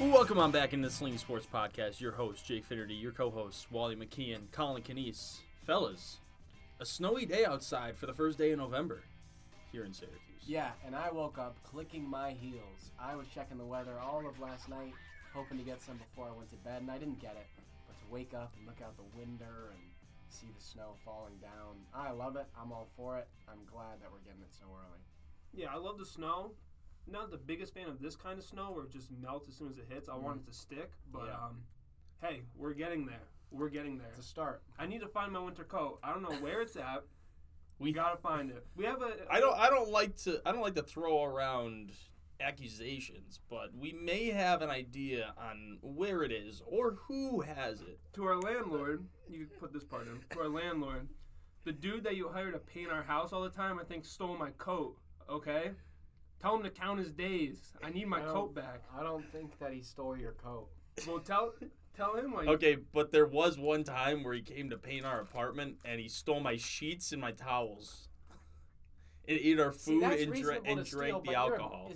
Welcome on back into the Sling Sports Podcast. Your host, Jake Finnerty, your co-host, Wally McKeon, Collin Knise. Fellas, a snowy day outside for the first day in November here in Syracuse. Yeah, and I woke up clicking my heels. I was checking the weather all of last night, hoping to get some before I went to bed, and I didn't get it. But to wake up and look out the window and see the snow falling down, I love it. I'm all for it. I'm glad that we're getting it so early. Yeah, I love the snow. Not the biggest fan of this kind of snow where it just melts as soon as it hits. I want it to stick, but hey, we're getting there. We're getting there. It's a start. I need to find my winter coat. I don't know where it's at. We gotta find it. We have a. I don't like to throw around accusations, but we may have an idea on where it is or who has it. To our landlord, you put this part in. To our landlord, the dude that you hire to paint our house all the time, I think stole my coat. Okay. Tell him to count his days. I need my coat back. I don't think that he stole your coat. Well, tell him. Okay, but there was one time where he came to paint our apartment, and he stole my sheets and my towels. And ate our food and drank the alcohol.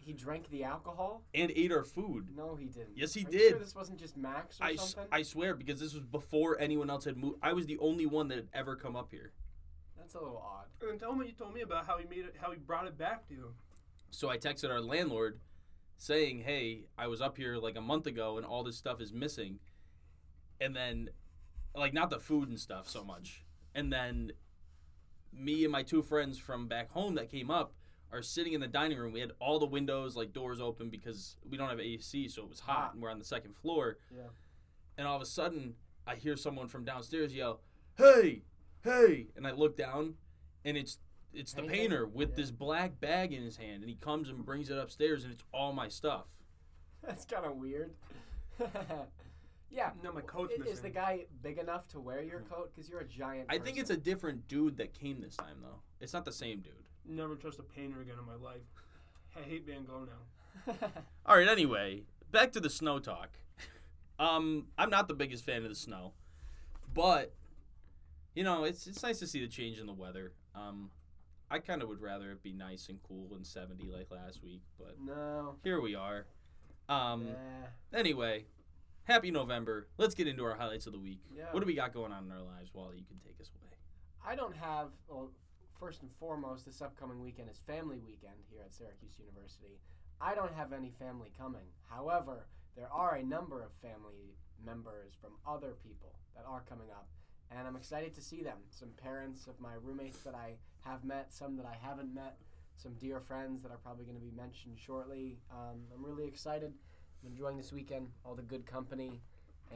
He drank the alcohol? And ate our food. No, he didn't. Yes, he did. Are you sure this wasn't just Max or something? I swear, because this was before anyone else had moved. I was the only one that had ever come up here. That's a little odd. And tell him what you told me about how he brought it back to you. So I texted our landlord saying, hey, I was up here like a month ago and all this stuff is missing. And then, like, not the food and stuff so much. And then me and my two friends from back home that came up are sitting in the dining room. We had all the windows, like, doors open because we don't have AC, so it was hot and we're on the second floor. Yeah. And all of a sudden, I hear someone from downstairs yell, hey! Hey! And I look down, and it's the painter with this black bag in his hand, and he comes and brings it upstairs, and it's all my stuff. That's kind of weird. Yeah. No, my coat's missing. Is the guy big enough to wear your coat? Because you're a giant person. I think it's a different dude that came this time, though. It's not the same dude. Never trust a painter again in my life. I hate Van Gogh now. All right, anyway, back to the snow talk. I'm not the biggest fan of the snow, but... You know, it's nice to see the change in the weather. I kind of would rather it be nice and cool and 70 like last week, but here we are. Anyway, happy November. Let's get into our highlights of the week. Yeah. What do we got going on in our lives? Wally, you can take us away. First and foremost, this upcoming weekend is family weekend here at Syracuse University. I don't have any family coming. However, there are a number of family members from other people that are coming up. And I'm excited to see them. Some parents of my roommates that I have met, some that I haven't met, some dear friends that are probably going to be mentioned shortly. I'm really excited. I'm enjoying this weekend, all the good company,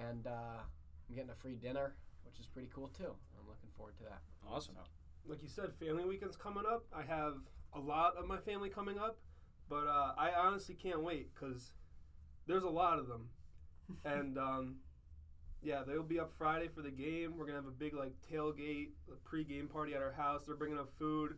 and I'm getting a free dinner, which is pretty cool too. I'm looking forward to that. Awesome. So. Like you said, family weekend's coming up. I have a lot of my family coming up, but I honestly can't wait because there's a lot of them. And... yeah, they'll be up Friday for the game. We're going to have a big, like, tailgate, pre-game party at our house. They're bringing up food.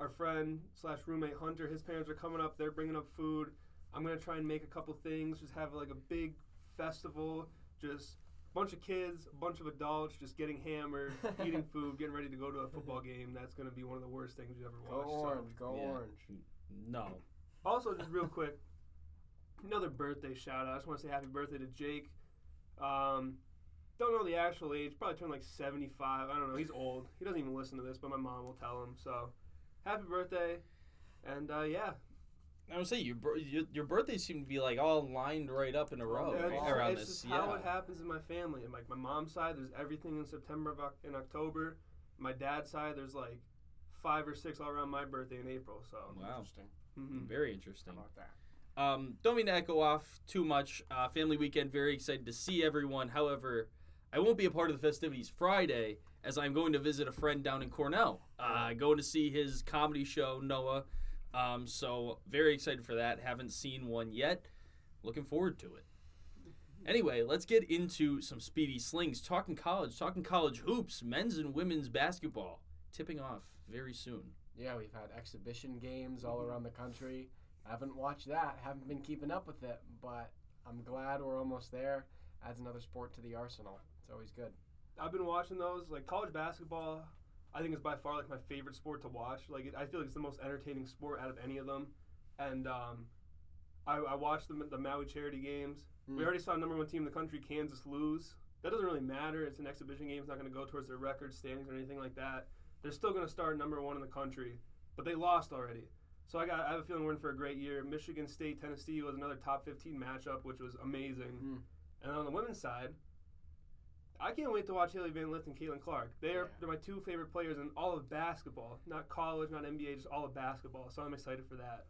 Our friend / roommate Hunter, his parents are coming up. They're bringing up food. I'm going to try and make a couple things, just have, like, a big festival, just a bunch of kids, a bunch of adults, just getting hammered, eating food, getting ready to go to a football game. That's going to be one of the worst things you ever watched. Go orange. No. Also, just real quick, another birthday shout-out. I just want to say happy birthday to Jake. Don't know the actual age, probably turned like 75. I don't know, he's old. He doesn't even listen to this, but my mom will tell him. So, happy birthday. And, yeah. I would say your birthdays seem to be like all lined right up in a row around this. This is how it happens in my family. And like my mom's side, there's everything in September and October. My dad's side, there's like 5 or 6 all around my birthday in April. So, wow. Interesting. Mm-hmm. Very interesting. How about that? Don't mean to echo off too much. Family weekend, very excited to see everyone. However, I won't be a part of the festivities Friday as I'm going to visit a friend down in Cornell. Going to see his comedy show, Noah. So very excited for that. Haven't seen one yet. Looking forward to it. Anyway, let's get into some speedy slings. Talking college hoops, men's and women's basketball. Tipping off very soon. Yeah, we've had exhibition games all around the country. I haven't watched that, haven't been keeping up with it, but I'm glad we're almost there. Adds another sport to the arsenal. It's always good. I've been watching those, like college basketball. I think it's by far like my favorite sport to watch. Like I feel like it's the most entertaining sport out of any of them. And I watched the Maui charity games. Mm. We already saw number one team in the country, Kansas, lose. That doesn't really matter. It's an exhibition game. It's not going to go towards their record standings or anything like that. They're still going to start number one in the country, but they lost already. So I have a feeling we're in for a great year. Michigan State, Tennessee was another top 15 matchup, which was amazing. Mm. And on the women's side, I can't wait to watch Haley Van Lith and Caitlin Clark. They're my two favorite players in all of basketball. Not college, not NBA, just all of basketball. So I'm excited for that.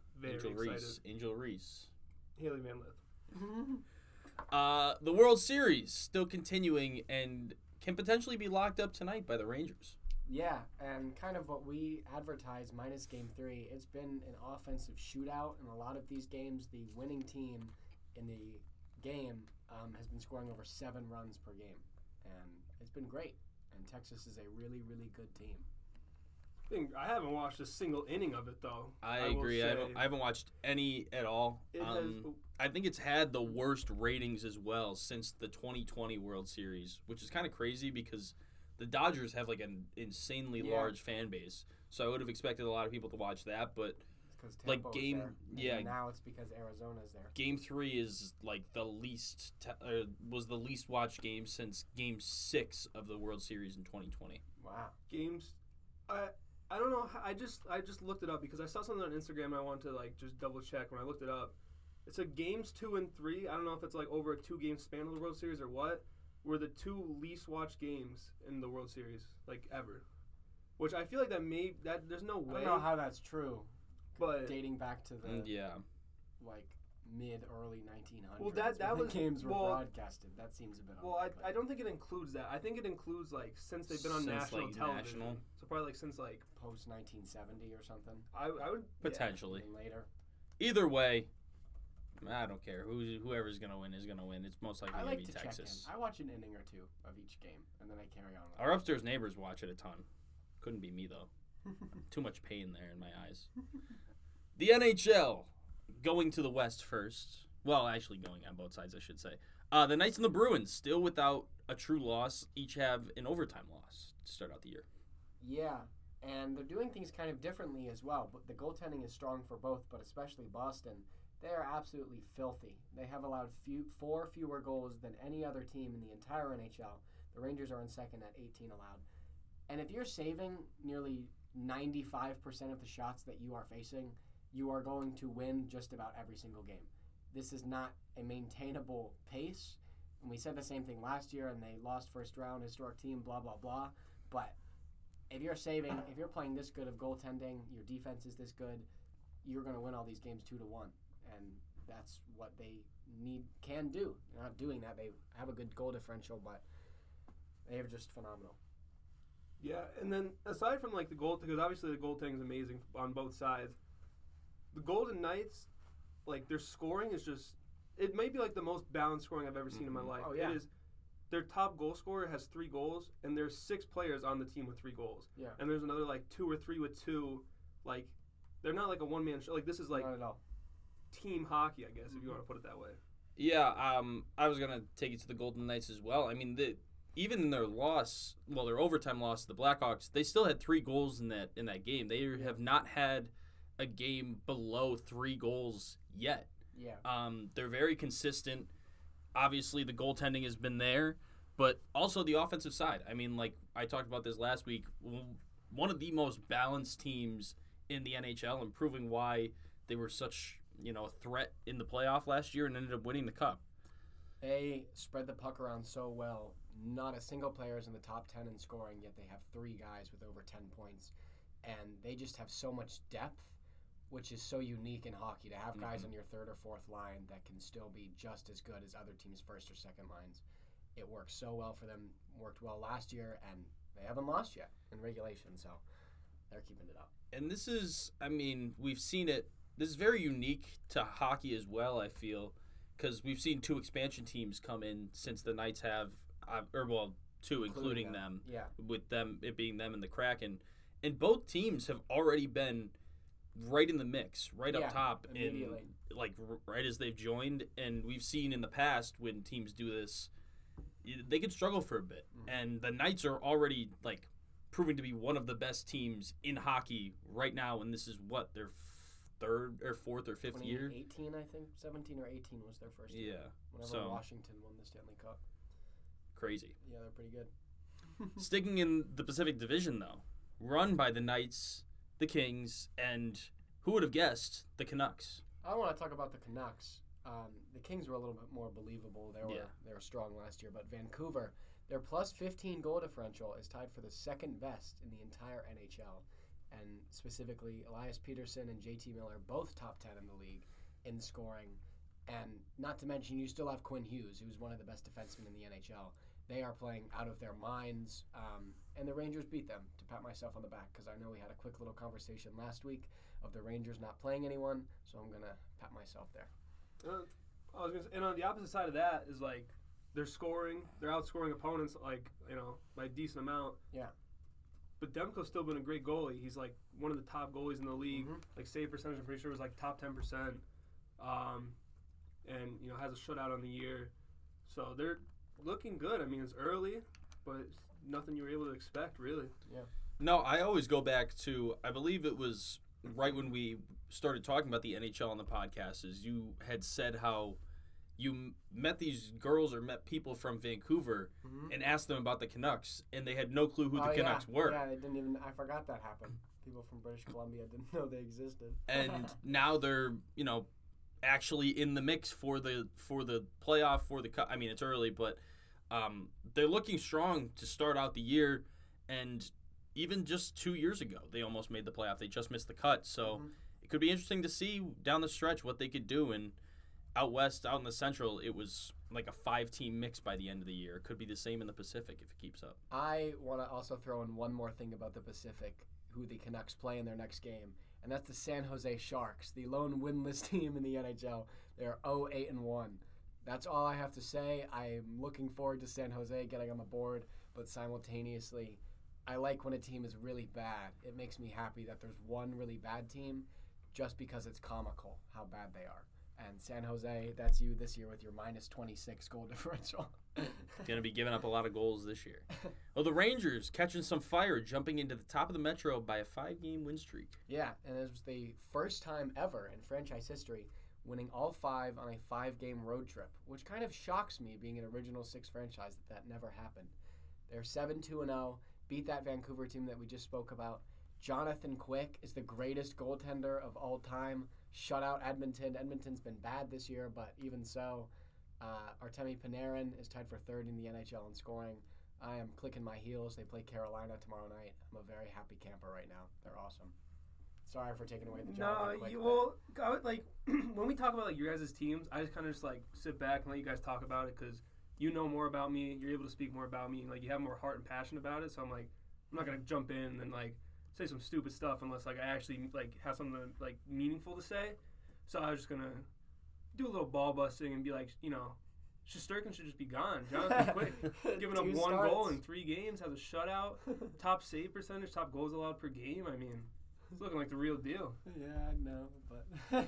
Angel Reese. Haley Van Lith. The World Series still continuing and can potentially be locked up tonight by the Rangers. Yeah, and kind of what we advertised minus Game 3, it's been an offensive shootout. In a lot of these games, the winning team in the game has been scoring over 7 runs per game. And it's been great. And Texas is a really, really good team. I haven't watched a single inning of it, though. I agree. I haven't watched any at all. I think it's had the worst ratings as well since the 2020 World Series, which is kind of crazy because the Dodgers have like an insanely large fan base. So I would have expected a lot of people to watch that, but it's like now it's because Arizona's there. Game 3 is like the least was the least watched game since Game 6 of the World Series in 2020. Wow. Games I don't know. I just looked it up because I saw something on Instagram and I wanted to like just double check when I looked it up. It's like games 2 and 3. I don't know if it's like over a 2-game span of the World Series or what. Were the 2 least watched games in the World Series like ever, which I feel like that there's no way. I don't know how that's true, but dating back to the like mid early 1900s. Well, that was games were broadcasted. That seems a bit. Well, I don't think it includes that. I think it includes like since they've been on national television. So probably like since like post 1970 or something. I would potentially later. Either way. I don't care. Whoever's going to win is going to win. It's most likely going to be Texas. Check in. I watch an inning or two of each game, and then I carry on. Our upstairs neighbors watch it a ton. Couldn't be me, though. Too much pain there in my eyes. The NHL going to the West first. Well, actually going on both sides, I should say. The Knights and the Bruins, still without a true loss, each have an overtime loss to start out the year. Yeah, and they're doing things kind of differently as well. But the goaltending is strong for both, but especially Boston. They are absolutely filthy. They have allowed 4 fewer goals than any other team in the entire NHL. The Rangers are in second at 18 allowed. And if you're saving nearly 95% of the shots that you are facing, you are going to win just about every single game. This is not a maintainable pace. And we said the same thing last year, and they lost first round, historic team, blah, blah, blah. But if you're playing this good of goaltending, your defense is this good, you're going to win all these games 2-1. And that's what they can do. They're not doing that. They have a good goal differential, but they are just phenomenal. Yeah, and then aside from like the goal, because obviously the goaltending is amazing on both sides. The Golden Knights, like their scoring is just, it may be like the most balanced scoring I've ever seen in my life. Oh, yeah. It is. Their top goal scorer has 3 goals, and there's 6 players on the team with 3 goals. Yeah, and there's another like 2 or 3 with 2. Like they're not like a one-man show. Like this is like. Not at all. Team hockey, I guess, if you want to put it that way. Yeah, I was going to take it to the Golden Knights as well. I mean, even in their loss, well, their overtime loss to the Blackhawks, they still had 3 goals in that game. They have not had a game below 3 goals yet. Yeah. They're very consistent. Obviously, the goaltending has been there, but also the offensive side. I mean, like I talked about this last week, one of the most balanced teams in the NHL, and proving why they were such a threat in the playoff last year and ended up winning the cup. They spread the puck around so well. Not a single player is in the top 10 in scoring, yet they have 3 guys with over 10 points. And they just have so much depth, which is so unique in hockey, to have guys on your third or fourth line that can still be just as good as other teams' first or second lines. It works so well for them, worked well last year, and they haven't lost yet in regulation, so they're keeping it up. And this is, I mean, we've seen it. This is very unique to hockey as well, I feel, because we've seen 2 expansion teams come in since the Knights have, or well, 2 including them. Yeah. With them, it being them and the Kraken. And both teams have already been right in the mix, up top. Immediately. And, like, right as they've joined. And we've seen in the past when teams do this, they can struggle for a bit. Mm-hmm. And the Knights are already, like, proving to be one of the best teams in hockey right now, and this is what, their third or fourth or fifth year? 18, I think. 17 or 18 was their first year. Yeah. Whenever Washington won the Stanley Cup. Crazy. Yeah, they're pretty good. Sticking in the Pacific Division, though, run by the Knights, the Kings, and who would have guessed, the Canucks. I want to talk about the Canucks. The Kings were a little bit more believable. They were strong last year, but Vancouver, their plus 15 goal differential is tied for the second best in the entire NHL, and specifically Elias Peterson and JT Miller, both top 10 in the league in scoring, and not to mention you still have Quinn Hughes, who's one of the best defensemen in the NHL. They are playing out of their minds, and the Rangers beat them, to pat myself on the back, because I know we had a quick little conversation last week of the Rangers not playing anyone, so I'm going to pat myself there. And on the opposite side of that is, like, they're outscoring opponents, like, you know, by a decent amount. Yeah. But Demko's still been a great goalie. He's, like, one of the top goalies in the league. Mm-hmm. Like, save percentage, I'm pretty sure, was, like, top 10%. And, you know, has a shutout on the year. So they're looking good. I mean, it's early, but it's nothing you were able to expect, really. Yeah. No, I always go back to, I believe it was right when we started talking about the NHL on the podcast, is you had said how you met these girls or met people from Vancouver and asked them about the Canucks, and they had no clue who the Canucks were. Yeah, they didn't even – I forgot that happened. People from British Columbia didn't know they existed. And now they're, you know, actually in the mix for the playoff, for the – I mean, it's early, but they're looking strong to start out the year, and – even just 2 years ago, they almost made the playoff. They just missed the cut. So it could be interesting to see down the stretch what they could do. And out west, out in the central, it was like a five-team mix by the end of the year. It could be the same in the Pacific if it keeps up. I want to also throw in one more thing about the Pacific, who the Canucks play in their next game, and that's the San Jose Sharks, the lone winless team in the NHL. They're 0-8-1. That's all I have to say. I'm looking forward to San Jose getting on the board, but simultaneously, I like when a team is really bad. It makes me happy that there's one really bad team just because it's comical how bad they are. And San Jose, that's you this year with your minus 26 goal differential. Going to be giving up a lot of goals this year. Well, the Rangers catching some fire, jumping into the top of the Metro by a 5-game win streak. Yeah, and it was the first time ever in franchise history winning all 5 on a 5-game road trip, which kind of shocks me, being an Original Six franchise, that never happened. They're 7-2-0. Beat that Vancouver team that we just spoke about. Jonathan Quick is the greatest goaltender of all time. Shut out Edmonton. Edmonton's been bad this year, but even so, Artemi Panarin is tied for third in the NHL in scoring. I am clicking my heels. They play Carolina tomorrow night. I'm a very happy camper right now. They're awesome. Sorry for taking away the Jonathan Quick. No, well, like, when we talk about, like, your guys' teams, I just kind of just, like, sit back and let you guys talk about it, because you know more about me, you're able to speak more about me, like, you have more heart and passion about it, so I'm like, I'm not going to jump in and, like, say some stupid stuff unless, like, I actually, like, have something, like, meaningful to say. So I was just going to do a little ball busting and be like, you know, Shesterkin should just be gone. Jonathan Quick, giving up one goal in 3 games, has a shutout, top save percentage, top goals allowed per game. I mean, it's looking like the real deal. Yeah, I know, but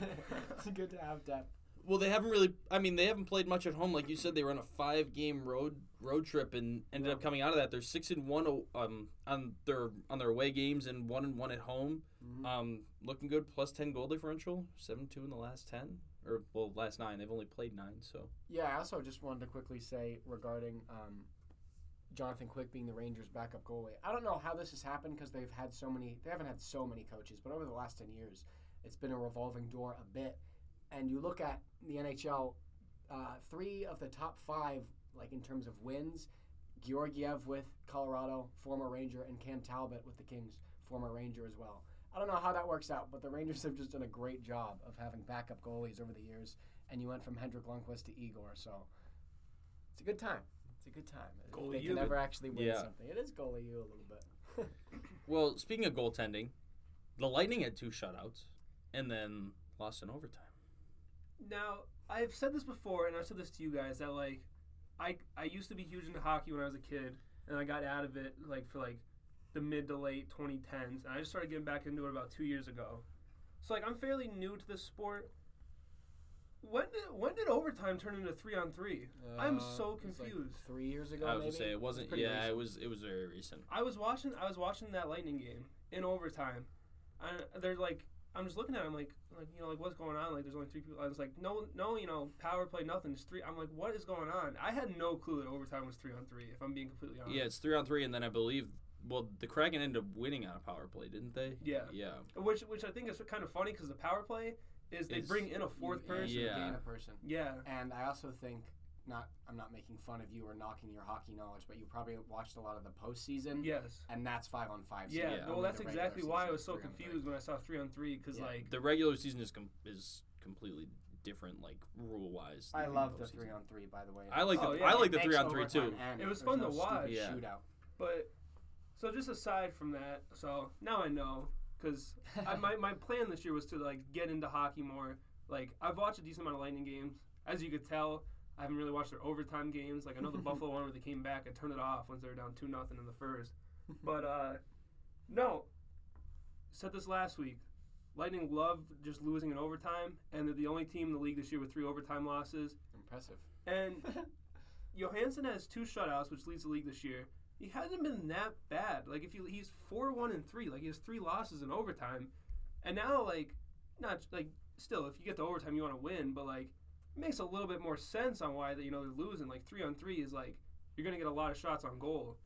it's good to have depth. Well, they haven't really – I mean, they haven't played much at home. Like you said, they were on a 5-game road trip and ended up coming out of that. They're 6-1 on their away games and 1-1 at home. Mm-hmm. Looking good, plus 10 goal differential, 7-2 in the last 10 – or, well, last 9. They've only played 9, so. Yeah, I also just wanted to quickly say regarding Jonathan Quick being the Rangers' backup goalie. I don't know how this has happened because they've had so many – they haven't had so many coaches, but over the last 10 years, it's been a revolving door a bit. And you look at the NHL, 3 of the top 5, like in terms of wins, Georgiev with Colorado, former Ranger, and Cam Talbot with the Kings, former Ranger as well. I don't know how that works out, but the Rangers have just done a great job of having backup goalies over the years, and you went from Henrik Lundqvist to Igor, so it's a good time. It's a good time. Goalie, they can never actually win something. It is goalie you a little bit. Well, speaking of goaltending, the Lightning had 2 shutouts and then lost in overtime. Now, I've said this before, and I've said this to you guys, that, like, I used to be huge into hockey when I was a kid, and I got out of it, like, for, like, the mid to late 2010s, and I just started getting back into it about 2 years ago. So, like, I'm fairly new to this sport, When did overtime turn into 3-on-3? I'm so confused. It was like 3 years ago, maybe? I was gonna say it wasn't. Yeah, it was very recent. I was watching that Lightning game in overtime. They're like, I'm just looking at him like you know, like what's going on? Like there's only three people. I was like, no, you know, power play, nothing. It's three. I'm like, what is going on? I had no clue that overtime was 3-on-3. If I'm being completely honest. Yeah, it's 3-on-3, and then I believe. Well, the Kraken ended up winning on a power play, didn't they? Yeah. Which I think is kind of funny because the power play is they bring in a fourth person. Yeah. Yeah. And I also think, I'm not making fun of you or knocking your hockey knowledge, but you probably watched a lot of the postseason. Yes. And that's 5-on-5. Yeah. Well, that's exactly why I was so confused when I saw 3-on-3 because like the regular season is completely different, like rule-wise. I love the 3-on-3, by the way. I like the 3-on-3 too. It was fun to watch. Shootout, but. So just aside from that, so now I know, because my plan this year was to, like, get into hockey more. Like, I've watched a decent amount of Lightning games. As you could tell, I haven't really watched their overtime games. Like, I know the Buffalo one where they came back. I turned it off once they were down 2-0 in the first. But, no, said this last week. Lightning love just losing in overtime, and they're the only team in the league this year with 3 overtime losses. Impressive. And Johansson has 2 shutouts, which leads the league this year. He hasn't been that bad. Like, he's 4-1-3. Like, he has 3 losses in overtime. And now, like, not like still, if you get to overtime, you want to win. But, like, it makes a little bit more sense on why, you know, they're losing. Like, 3-on-3 is, like, you're going to get a lot of shots on goal.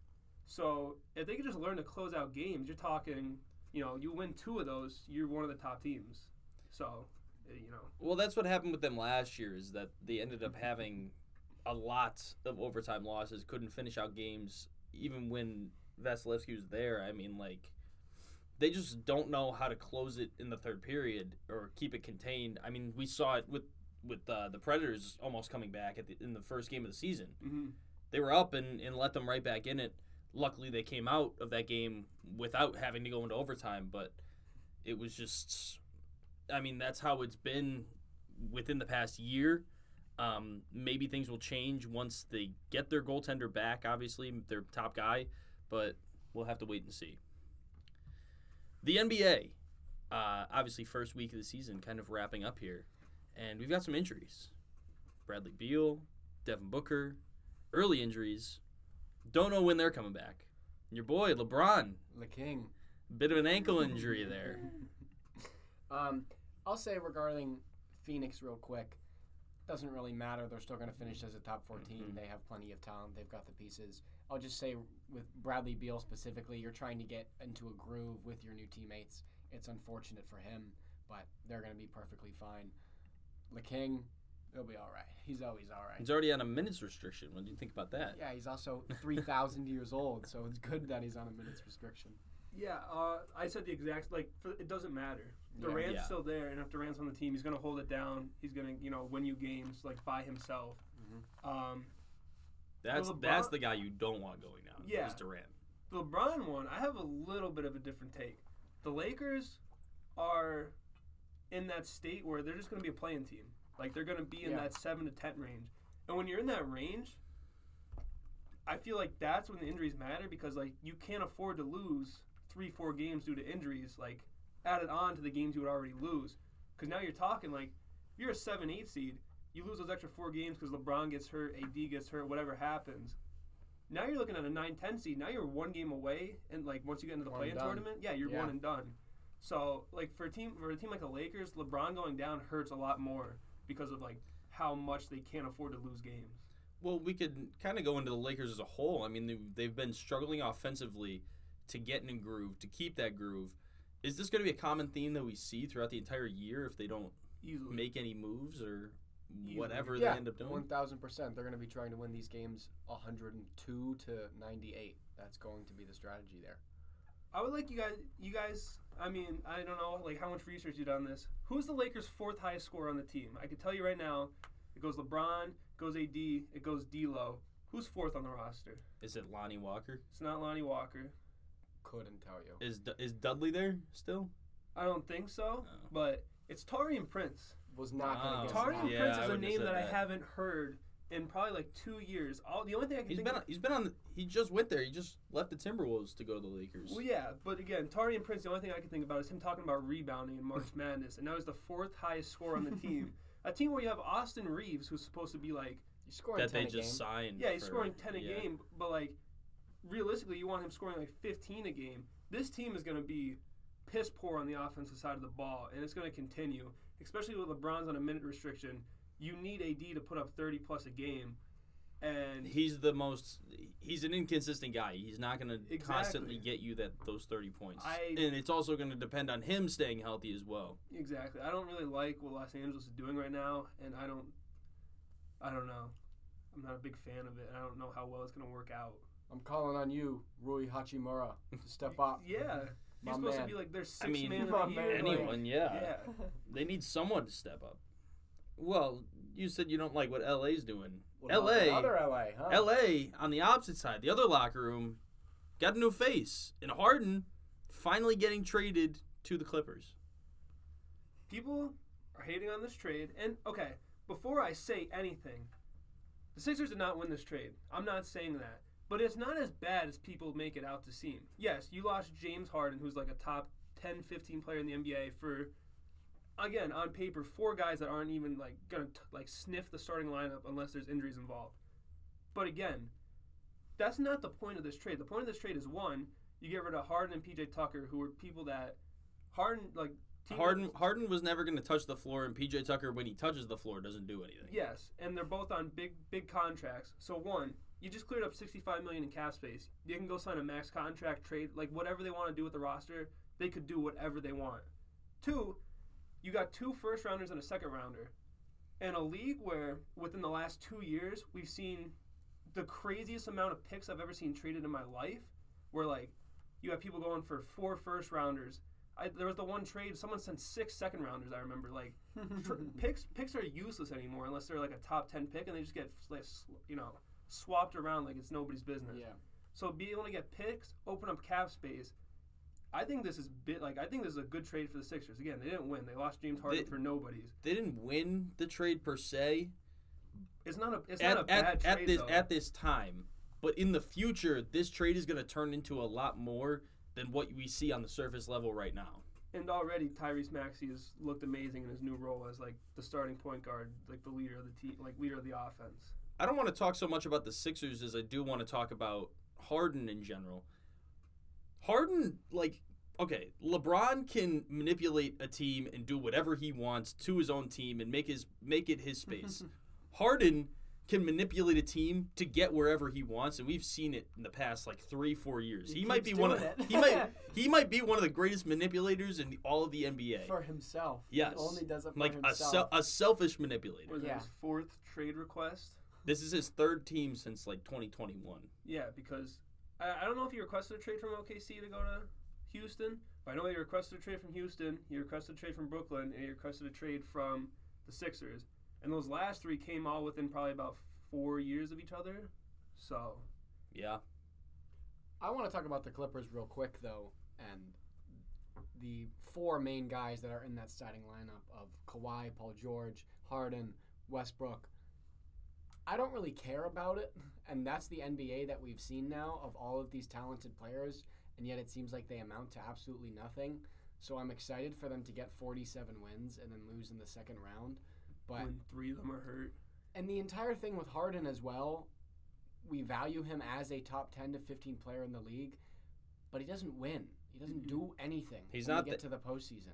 So, if they could just learn to close out games, you're talking, you know, you win 2 of those, you're one of the top teams. So, you know. Well, that's what happened with them last year is that they ended up having a lot of overtime losses, couldn't finish out games. Even when Vasilevsky was there, I mean, like, they just don't know how to close it in the third period or keep it contained. I mean, we saw it with the Predators almost coming back in the first game of the season. Mm-hmm. They were up and let them right back in it. Luckily, they came out of that game without having to go into overtime, but it was just, I mean, that's how it's been within the past year. Maybe things will change once they get their goaltender back, obviously, their top guy, but we'll have to wait and see. The NBA, obviously first week of the season, kind of wrapping up here, and we've got some injuries. Bradley Beal, Devin Booker, early injuries. Don't know when they're coming back. Your boy, LeBron. The King. Bit of an ankle injury there. I'll say regarding Phoenix real quick. Doesn't really matter. They're still going to finish as a top 14. Mm-hmm. They have plenty of talent. They've got the pieces. I'll just say with Bradley Beal specifically, you're trying to get into a groove with your new teammates. It's unfortunate for him, but they're going to be perfectly fine. LeKing, he'll be all right. He's always all right. He's already on a minutes restriction. What do you think about that? Yeah, he's also 3,000 years old, so it's good that he's on a minutes restriction. Yeah, I said the exact, like, it doesn't matter. Durant's still there, and if Durant's on the team, he's going to hold it down. He's going to, you know, win you games, like, by himself. Mm-hmm. That's the guy you don't want going now. Yeah. Is Durant. The LeBron one, I have a little bit of a different take. The Lakers are in that state where they're just going to be a play-in team. Like, they're going to be in that 7 to 10 range. And when you're in that range, I feel like that's when the injuries matter because, like, you can't afford to lose 3-4 games due to injuries, like, added on to the games you would already lose. Because now you're talking, like, you're a 7-8 seed. You lose those extra 4 games because LeBron gets hurt, AD gets hurt, whatever happens. Now you're looking at a 9-10 seed. Now you're 1 game away, and, like, once you get into the play-in tournament, you're 1 and done. So, like, for a team like the Lakers, LeBron going down hurts a lot more because of, like, how much they can't afford to lose games. Well, we could kind of go into the Lakers as a whole. I mean, they've been struggling offensively to get in a groove, to keep that groove. Is this going to be a common theme that we see throughout the entire year if they don't make any moves or whatever they end up doing? 1,000%. They're going to be trying to win these games 102 to 98. That's going to be the strategy there. I would like you guys, I mean, I don't know like how much research you've done on this. Who's the Lakers' 4th highest scorer on the team? I can tell you right now, it goes LeBron, it goes AD, it goes D'Lo. Who's 4th on the roster? Is it Lonnie Walker? It's not Lonnie Walker. Couldn't tell you. Is Dudley there still? I don't think so, no. But it's Tarian Prince. Was not going to guess Tarian that. Prince is a name that I haven't heard in probably like 2 years. The only thing I can think of... He's been on... He just went there. He just left the Timberwolves to go to the Lakers. Well, yeah, but again, Tarian Prince, the only thing I can think about is him talking about rebounding in March Madness, and now he's the 4th highest scorer on the team, A team where you have Austin Reeves, who's supposed to be like that they just signed. Yeah, he's scoring 10 a game, but like realistically, you want him scoring like 15 a game. This team is going to be piss poor on the offensive side of the ball, and it's going to continue, especially with LeBron's on a minute restriction. You need AD to put up 30 plus a game. And he's an inconsistent guy. He's not going to constantly get you those 30 points. And it's also going to depend on him staying healthy as well. Exactly. I don't really like what Los Angeles is doing right now, and I don't know. I'm not a big fan of it. I don't know how well it's going to work out. I'm calling on you, Rui Hachimura, to step up. Yeah. He's supposed to be like their sixth man of the year. Anyone, yeah. They need someone to step up. Well, you said you don't like what LA's doing. Well, LA, other LA, huh? LA on the opposite side, the other locker room, got a new face, and Harden finally getting traded to the Clippers. People are hating on this trade, and okay, before I say anything, the Sixers did not win this trade. I'm not saying that, but it's not as bad as people make it out to seem. Yes, you lost James Harden, who's like a top 10, 15 player in the NBA for. Again, on paper, four guys that aren't even like gonna sniff the starting lineup unless there's injuries involved. But again, that's not the point of this trade. The point of this trade is one, you get rid of Harden and PJ Tucker, who were people that Harden was never gonna touch the floor, and PJ Tucker, when he touches the floor, doesn't do anything. Yes, and they're both on big contracts. So one, you just cleared up $65 million in cap space. They can go sign a max contract, trade whatever they want to do with the roster. They could do whatever they want. Two, you got two first-rounders and a second-rounder. In a league where, within the last 2 years, we've seen the craziest amount of picks I've ever seen traded in my life, where, you have people going for four first-rounders. There was the one trade, someone sent six second-rounders, I remember. Picks are useless anymore unless they're, a top 10 pick, and they just get, swapped around like it's nobody's business. Yeah. So being able to get picks, open up cap space, I think this is a good trade for the Sixers. Again, they didn't win. They lost James Harden for nobody's. They didn't win the trade per se. It's not a bad trade at this time. But in the future, this trade is going to turn into a lot more than what we see on the surface level right now. And already Tyrese Maxey has looked amazing in his new role as the starting point guard, the leader of the team, leader of the offense. I don't want to talk so much about the Sixers as I do want to talk about Harden in general. Harden, LeBron can manipulate a team and do whatever he wants to his own team and make it his space. Harden can manipulate a team to get wherever he wants, and we've seen it in the past 3-4 years. He might be one of the greatest manipulators in all of the NBA. For himself. Yes. He only does it for himself. A selfish manipulator. Was that his fourth trade request? This is his third team since 2021. Yeah, because I don't know if he requested a trade from OKC to go to Houston, but I know he requested a trade from Houston, he requested a trade from Brooklyn, and he requested a trade from the Sixers. And those last three came all within probably about 4 years of each other. So, yeah. I want to talk about the Clippers real quick, though, and the four main guys that are in that starting lineup of Kawhi, Paul George, Harden, Westbrook. I don't really care about it, and that's the NBA that we've seen now of all of these talented players, and yet it seems like they amount to absolutely nothing. So I'm excited for them to get 47 wins and then lose in the second round. But when three of them are hurt. And the entire thing with Harden as well, we value him as a top 10 to 15 player in the league, but he doesn't win. He doesn't do anything. He's not get to the postseason.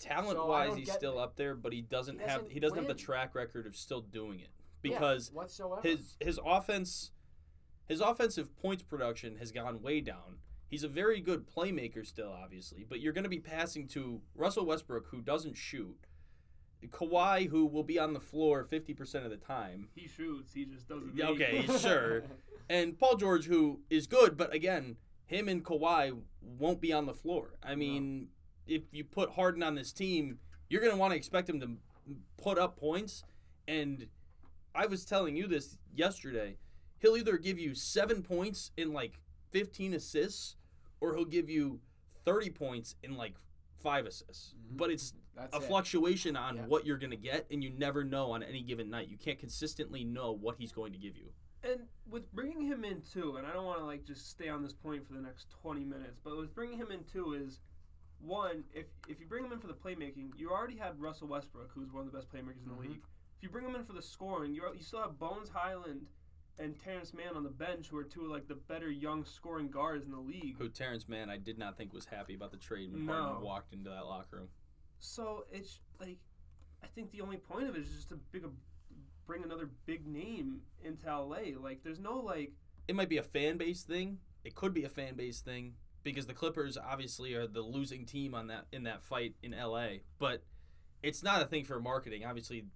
Talent-wise, he's still up there, but he doesn't have the track record of still doing it. Because his offensive points production has gone way down. He's a very good playmaker still, obviously, but you're going to be passing to Russell Westbrook, who doesn't shoot, Kawhi, who will be on the floor 50% of the time. He shoots, he just doesn't. Okay, sure. And Paul George, who is good, but again, him and Kawhi won't be on the floor. I mean, if you put Harden on this team, you're going to want to expect him to put up points, and I was telling you this yesterday. He'll either give you 7 points and 15 assists, or he'll give you 30 points and 5 assists. Mm-hmm. But it's fluctuation on what you're going to get, and you never know on any given night. You can't consistently know what he's going to give you. And with bringing him in, too, and I don't want to just stay on this point for the next 20 minutes, but with bringing him in, too, is one, if you bring him in for the playmaking, you already had Russell Westbrook, who's one of the best playmakers in the league. If you bring him in for the scoring, you still have Bones Highland and Terrence Mann on the bench, who are two of like the better young scoring guards in the league. Who Terrence Mann, I did not think was happy about the trade when Harden walked into that locker room. So it's like, I think the only point of it is just to bring another big name into LA. Like, there's no like. It might be a fan base thing. It could be a fan base thing because the Clippers obviously are the losing team on that in that fight in LA. But it's not a thing for marketing. Obviously,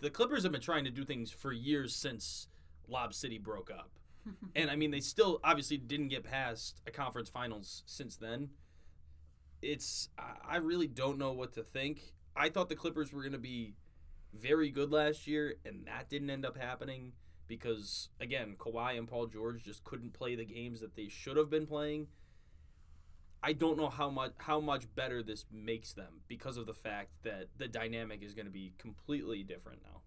the Clippers have been trying to do things for years since Lob City broke up. And, I mean, they still obviously didn't get past a conference finals since then. I really don't know what to think. I thought the Clippers were going to be very good last year, and that didn't end up happening because, again, Kawhi and Paul George just couldn't play the games that they should have been playing. I don't know how much better this makes them because of the fact that the dynamic is going to be completely different now.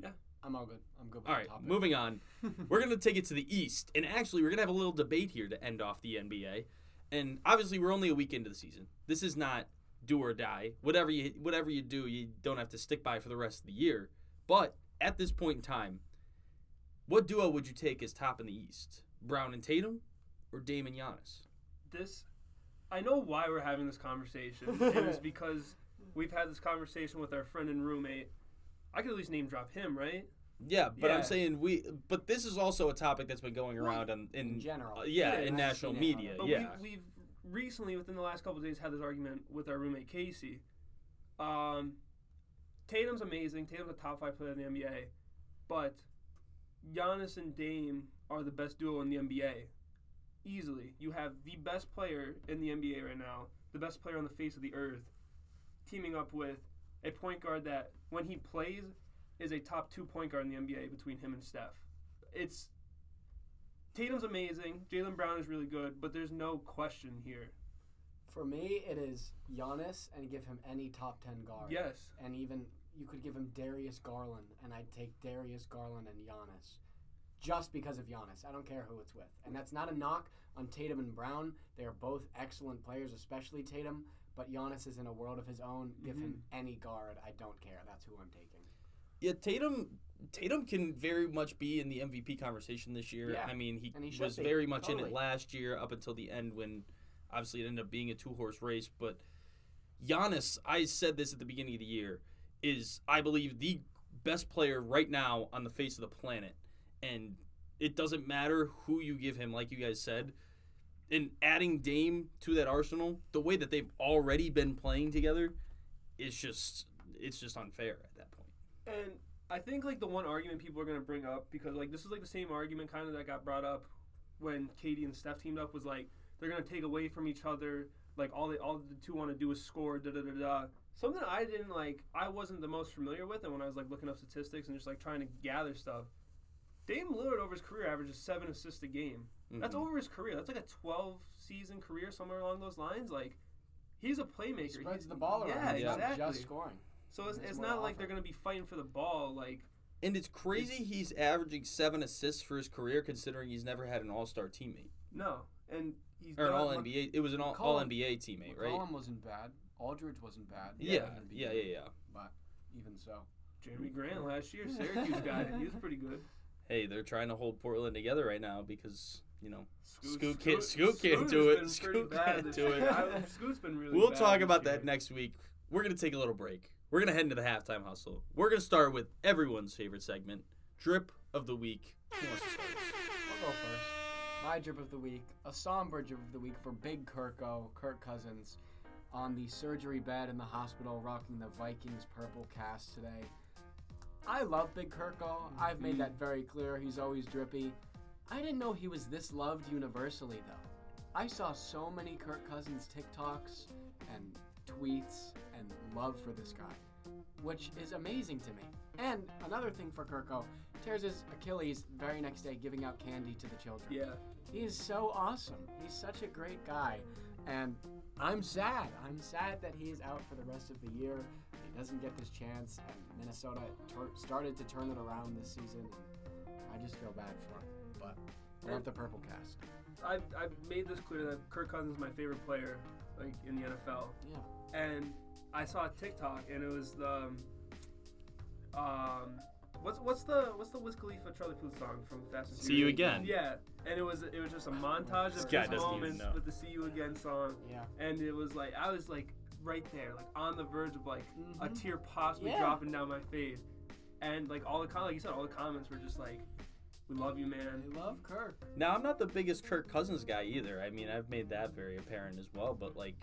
Yeah. I'm all good. I'm good with the topic. All right, moving on. We're going to take it to the East. And actually, we're going to have a little debate here to end off the NBA. And obviously, we're only a week into the season. This is not do or die. Whatever you do, you don't have to stick by for the rest of the year. But at this point in time, what duo would you take as top in the East? Brown and Tatum or Dame and Giannis? I know why we're having this conversation. It was because we've had this conversation with our friend and roommate. I could at least name drop him, right? Yeah, but yeah. I'm saying but this is also a topic that's been going around in general. In national media. But we've recently, within the last couple of days, had this argument with our roommate Casey. Tatum's amazing. Tatum's a top 5 player in the NBA. But Giannis and Dame are the best duo in the NBA. Easily. You have the best player in the NBA right now, the best player on the face of the earth, teaming up with a point guard that, when he plays, is a top 2 point guard in the NBA between him and Steph. Tatum's amazing. Jaylen Brown is really good, but there's no question here. For me, it is Giannis, and give him any top 10 guard. Yes. And even, you could give him Darius Garland, and I'd take Darius Garland and Giannis. Just because of Giannis. I don't care who it's with. And that's not a knock on Tatum and Brown. They are both excellent players, especially Tatum. But Giannis is in a world of his own. Give him any guard. I don't care. That's who I'm taking. Yeah, Tatum can very much be in the MVP conversation this year. Yeah. I mean, he was very much in it last year up until the end when obviously it ended up being a two-horse race. But Giannis, I said this at the beginning of the year, is, I believe, the best player right now on the face of the planet. And it doesn't matter who you give him, like you guys said. And adding Dame to that arsenal, the way that they've already been playing together, it's just unfair at that point. And I think like the one argument people are going to bring up, because like this is like the same argument kind of that got brought up when KD and Steph teamed up, was like they're going to take away from each other, like all the two want to do is score, da da da da. Something I wasn't the most familiar with, and when I was like looking up statistics and just like trying to gather stuff, Dame Lillard over his career averages 7 assists a game. Mm-hmm. That's over his career. That's like a 12-season career, somewhere along those lines. Like, he's a playmaker. He spreads the ball around. Yeah, exactly. Not just scoring. So it's not like they're going to be fighting for the ball. Like, and it's crazy he's averaging 7 assists for his career, considering he's never had an All-Star teammate. No, and he's or an All-NBA. It was an All-NBA teammate, right? Collin wasn't bad. Aldridge wasn't bad. Yeah. But even so, Jeremy Grant last year, Syracuse guy, he was pretty good. Hey, they're trying to hold Portland together right now because, you know, Scoot can't do it. Scoot can't do it. Scoot's been really bad. We'll talk about that next week. We're going to take a little break. We're going to head into the halftime hustle. We're going to start with everyone's favorite segment, Drip of the Week. Who wants to start? I'll go first. My Drip of the Week, a somber Drip of the Week for Big Kirko, Kirk Cousins, on the surgery bed in the hospital rocking the Vikings purple cast today. I love Big Kirko. I've made that very clear. He's always drippy. I didn't know he was this loved universally, though. I saw so many Kirk Cousins TikToks and tweets and love for this guy, which is amazing to me. And another thing for Kirko, tears his Achilles the very next day giving out candy to the children. Yeah. He is so awesome. He's such a great guy. And I'm sad. I'm sad that he is out for the rest of the year. He doesn't get this chance. And Minnesota started to turn it around this season. I just feel bad for him. But Love the purple cast. I've made this clear that Kirk Cousins is my favorite player, like, in the NFL. Yeah. And I saw a TikTok, and it was the what's the Wiz Khalifa Charlie Puth song from Fast and Furious? See You Again. Yeah, and it was just a montage of his moments with the See You Again song. Yeah. And it was like I was like right there, like on the verge of like a tear possibly dropping down my face, and like all the like you said, all the comments were just like, "We love you, man." I love Kirk. Now I'm not the biggest Kirk Cousins guy either. I mean, I've made that very apparent as well. But like,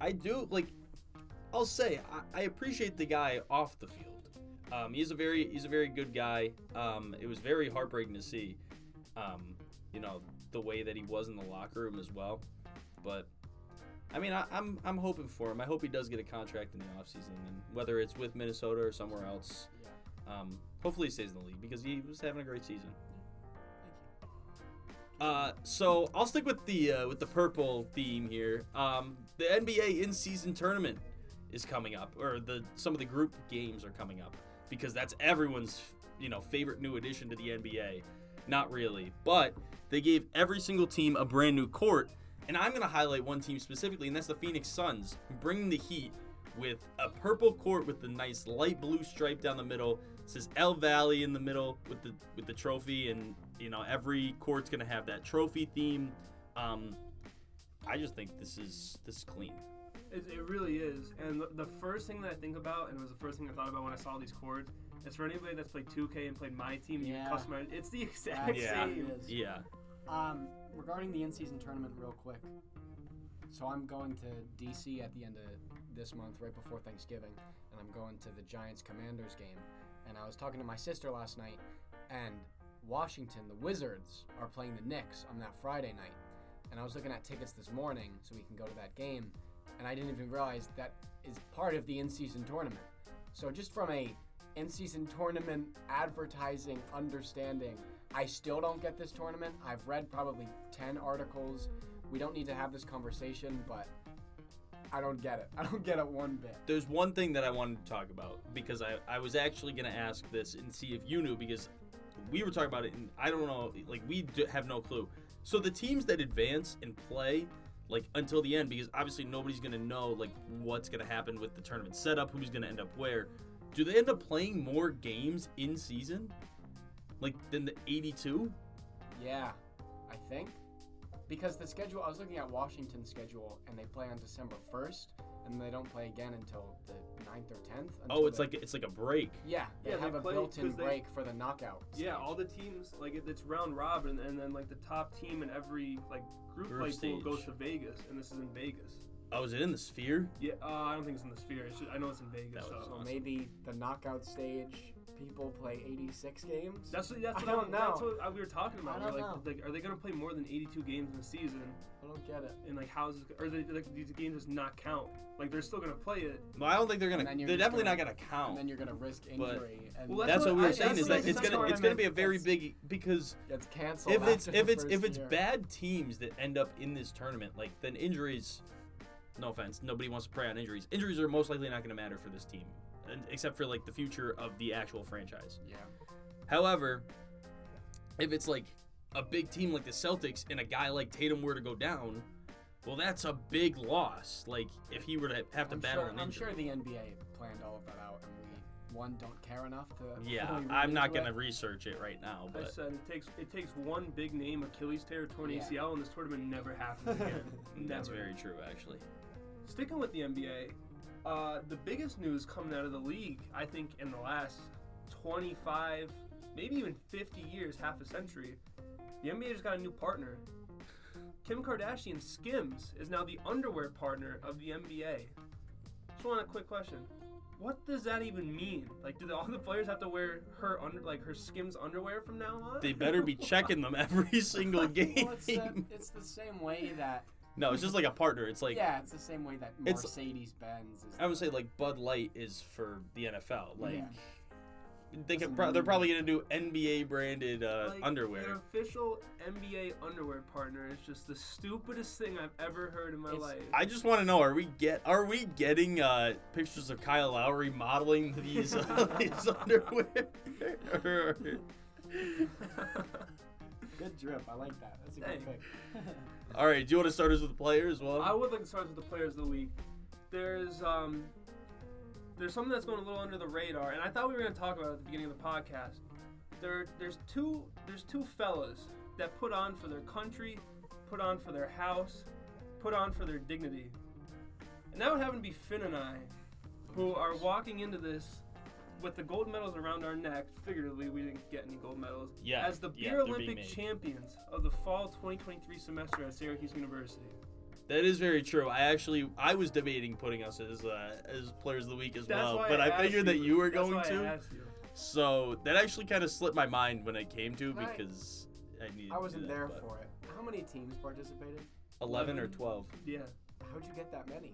I do like. I'll say I appreciate the guy off the field. He's a very good guy. It was very heartbreaking to see, you know, the way that he was in the locker room as well. But I mean, I'm hoping for him. I hope he does get a contract in the offseason, and whether it's with Minnesota or somewhere else, hopefully he stays in the league because he was having a great season. So I'll stick with the purple theme here. The NBA in-season tournament is coming up, or some of the group games are coming up, because that's everyone's, you know, favorite new addition to the NBA. Not really, but they gave every single team a brand new court, and I'm going to highlight one team specifically, and that's the Phoenix Suns, bringing the heat with a purple court with the nice light blue stripe down the middle. It says El Valley in the middle with the trophy, and you know every court's going to have that trophy theme. I just think this is clean. It really is. And the first thing that I think about, and it was the first thing I thought about when I saw these chords, is for anybody that's played 2K and played My Team, you customize. It's the exact same. Yeah. Regarding the in-season tournament, real quick. So I'm going to DC at the end of this month, right before Thanksgiving, and I'm going to the Giants-Commanders game. And I was talking to my sister last night, and Washington, the Wizards, are playing the Knicks on that Friday night. And I was looking at tickets this morning so we can go to that game. And I didn't even realize that is part of the in-season tournament. So just from a in-season tournament advertising understanding, I still don't get this tournament. I've read probably 10 articles. We don't need to have this conversation, but I don't get it. I don't get it one bit. There's one thing that I wanted to talk about, because I was actually going to ask this and see if you knew, because we were talking about it, and I don't know, like we have no clue. So the teams that advance and play like until the end, because obviously nobody's going to know like what's going to happen with the tournament setup, who's going to end up where. Do they end up playing more games in season like than the 82? Yeah, I think. Because the schedule, I was looking at Washington's schedule, and they play on December 1st, and they don't play again until the 9th or 10th. Oh, it's like a break. Yeah, they have a built-in break for the knockout stage. Yeah, all the teams, like it's round robin, and then like the top team in every like group play pool goes to Vegas, and this is in Vegas. Oh, is it in the Sphere? Yeah, I don't think it's in the Sphere. I know it's in Vegas. So maybe the knockout stage people play 86 games. That's what I don't know. That's what we were talking about. Like, are they going to play more than 82 games in a season? I don't get it. And like, these games just not count? Like, they're still going to play it. Well, I don't think they're going to. They're definitely not going to count. And then you're going to risk injury. But, that's what we were saying. Is that it's going to be a very big, because it's canceled. If it's bad teams that end up in this tournament, like then injuries. No offense, nobody wants to prey on injuries. Injuries are most likely not going to matter for this team, except for like the future of the actual franchise. Yeah. However, if it's like a big team like the Celtics and a guy like Tatum were to go down, well, that's a big loss. Like if he were to have to battle an injury. I'm sure the NBA planned all of that out, and we don't care enough to. Yeah, I'm not going to research it right now. But I said it takes one big name Achilles tear, torn ACL, and this tournament never happens again. Never. That's very true, actually. Sticking with the NBA, the biggest news coming out of the league, I think, in the last 25, maybe even 50 years, half a century, the NBA just got a new partner. Kim Kardashian Skims is now the underwear partner of the NBA. Just want a quick question. What does that even mean? Like, do all the players have to wear her Skims underwear from now on? They better be checking them every single game. Well, it's the same way that... No, it's just like a partner. It's like... Yeah, it's the same way that Mercedes-Benz is... I would say, like, Bud Light is for the NFL. Like, they're probably going to do NBA-branded underwear. Their official NBA underwear partner is just the stupidest thing I've ever heard in my life. I just want to know, are we getting pictures of Kyle Lowry modeling these, these underwear? Good Good drip. I like that. That's a good pick. All right. Do you want to start us with the players? Well, I would like to start with the players of the week. There's something that's going a little under the radar, and I thought we were going to talk about it at the beginning of the podcast. There's two fellas that put on for their country, put on for their house, put on for their dignity. And that would happen to be Finn and I, who are walking into this with the gold medals around our neck. Figuratively, we didn't get any gold medals. Yeah, as the Beer Olympic champions of the fall 2023 semester at Syracuse University. That is very true. I was debating putting us as players of the week as well, but I figured that you were going to. So that actually kind of slipped my mind when it came to because I needed. I wasn't there for it. How many teams participated? 11 or 12. Yeah. How'd you get that many?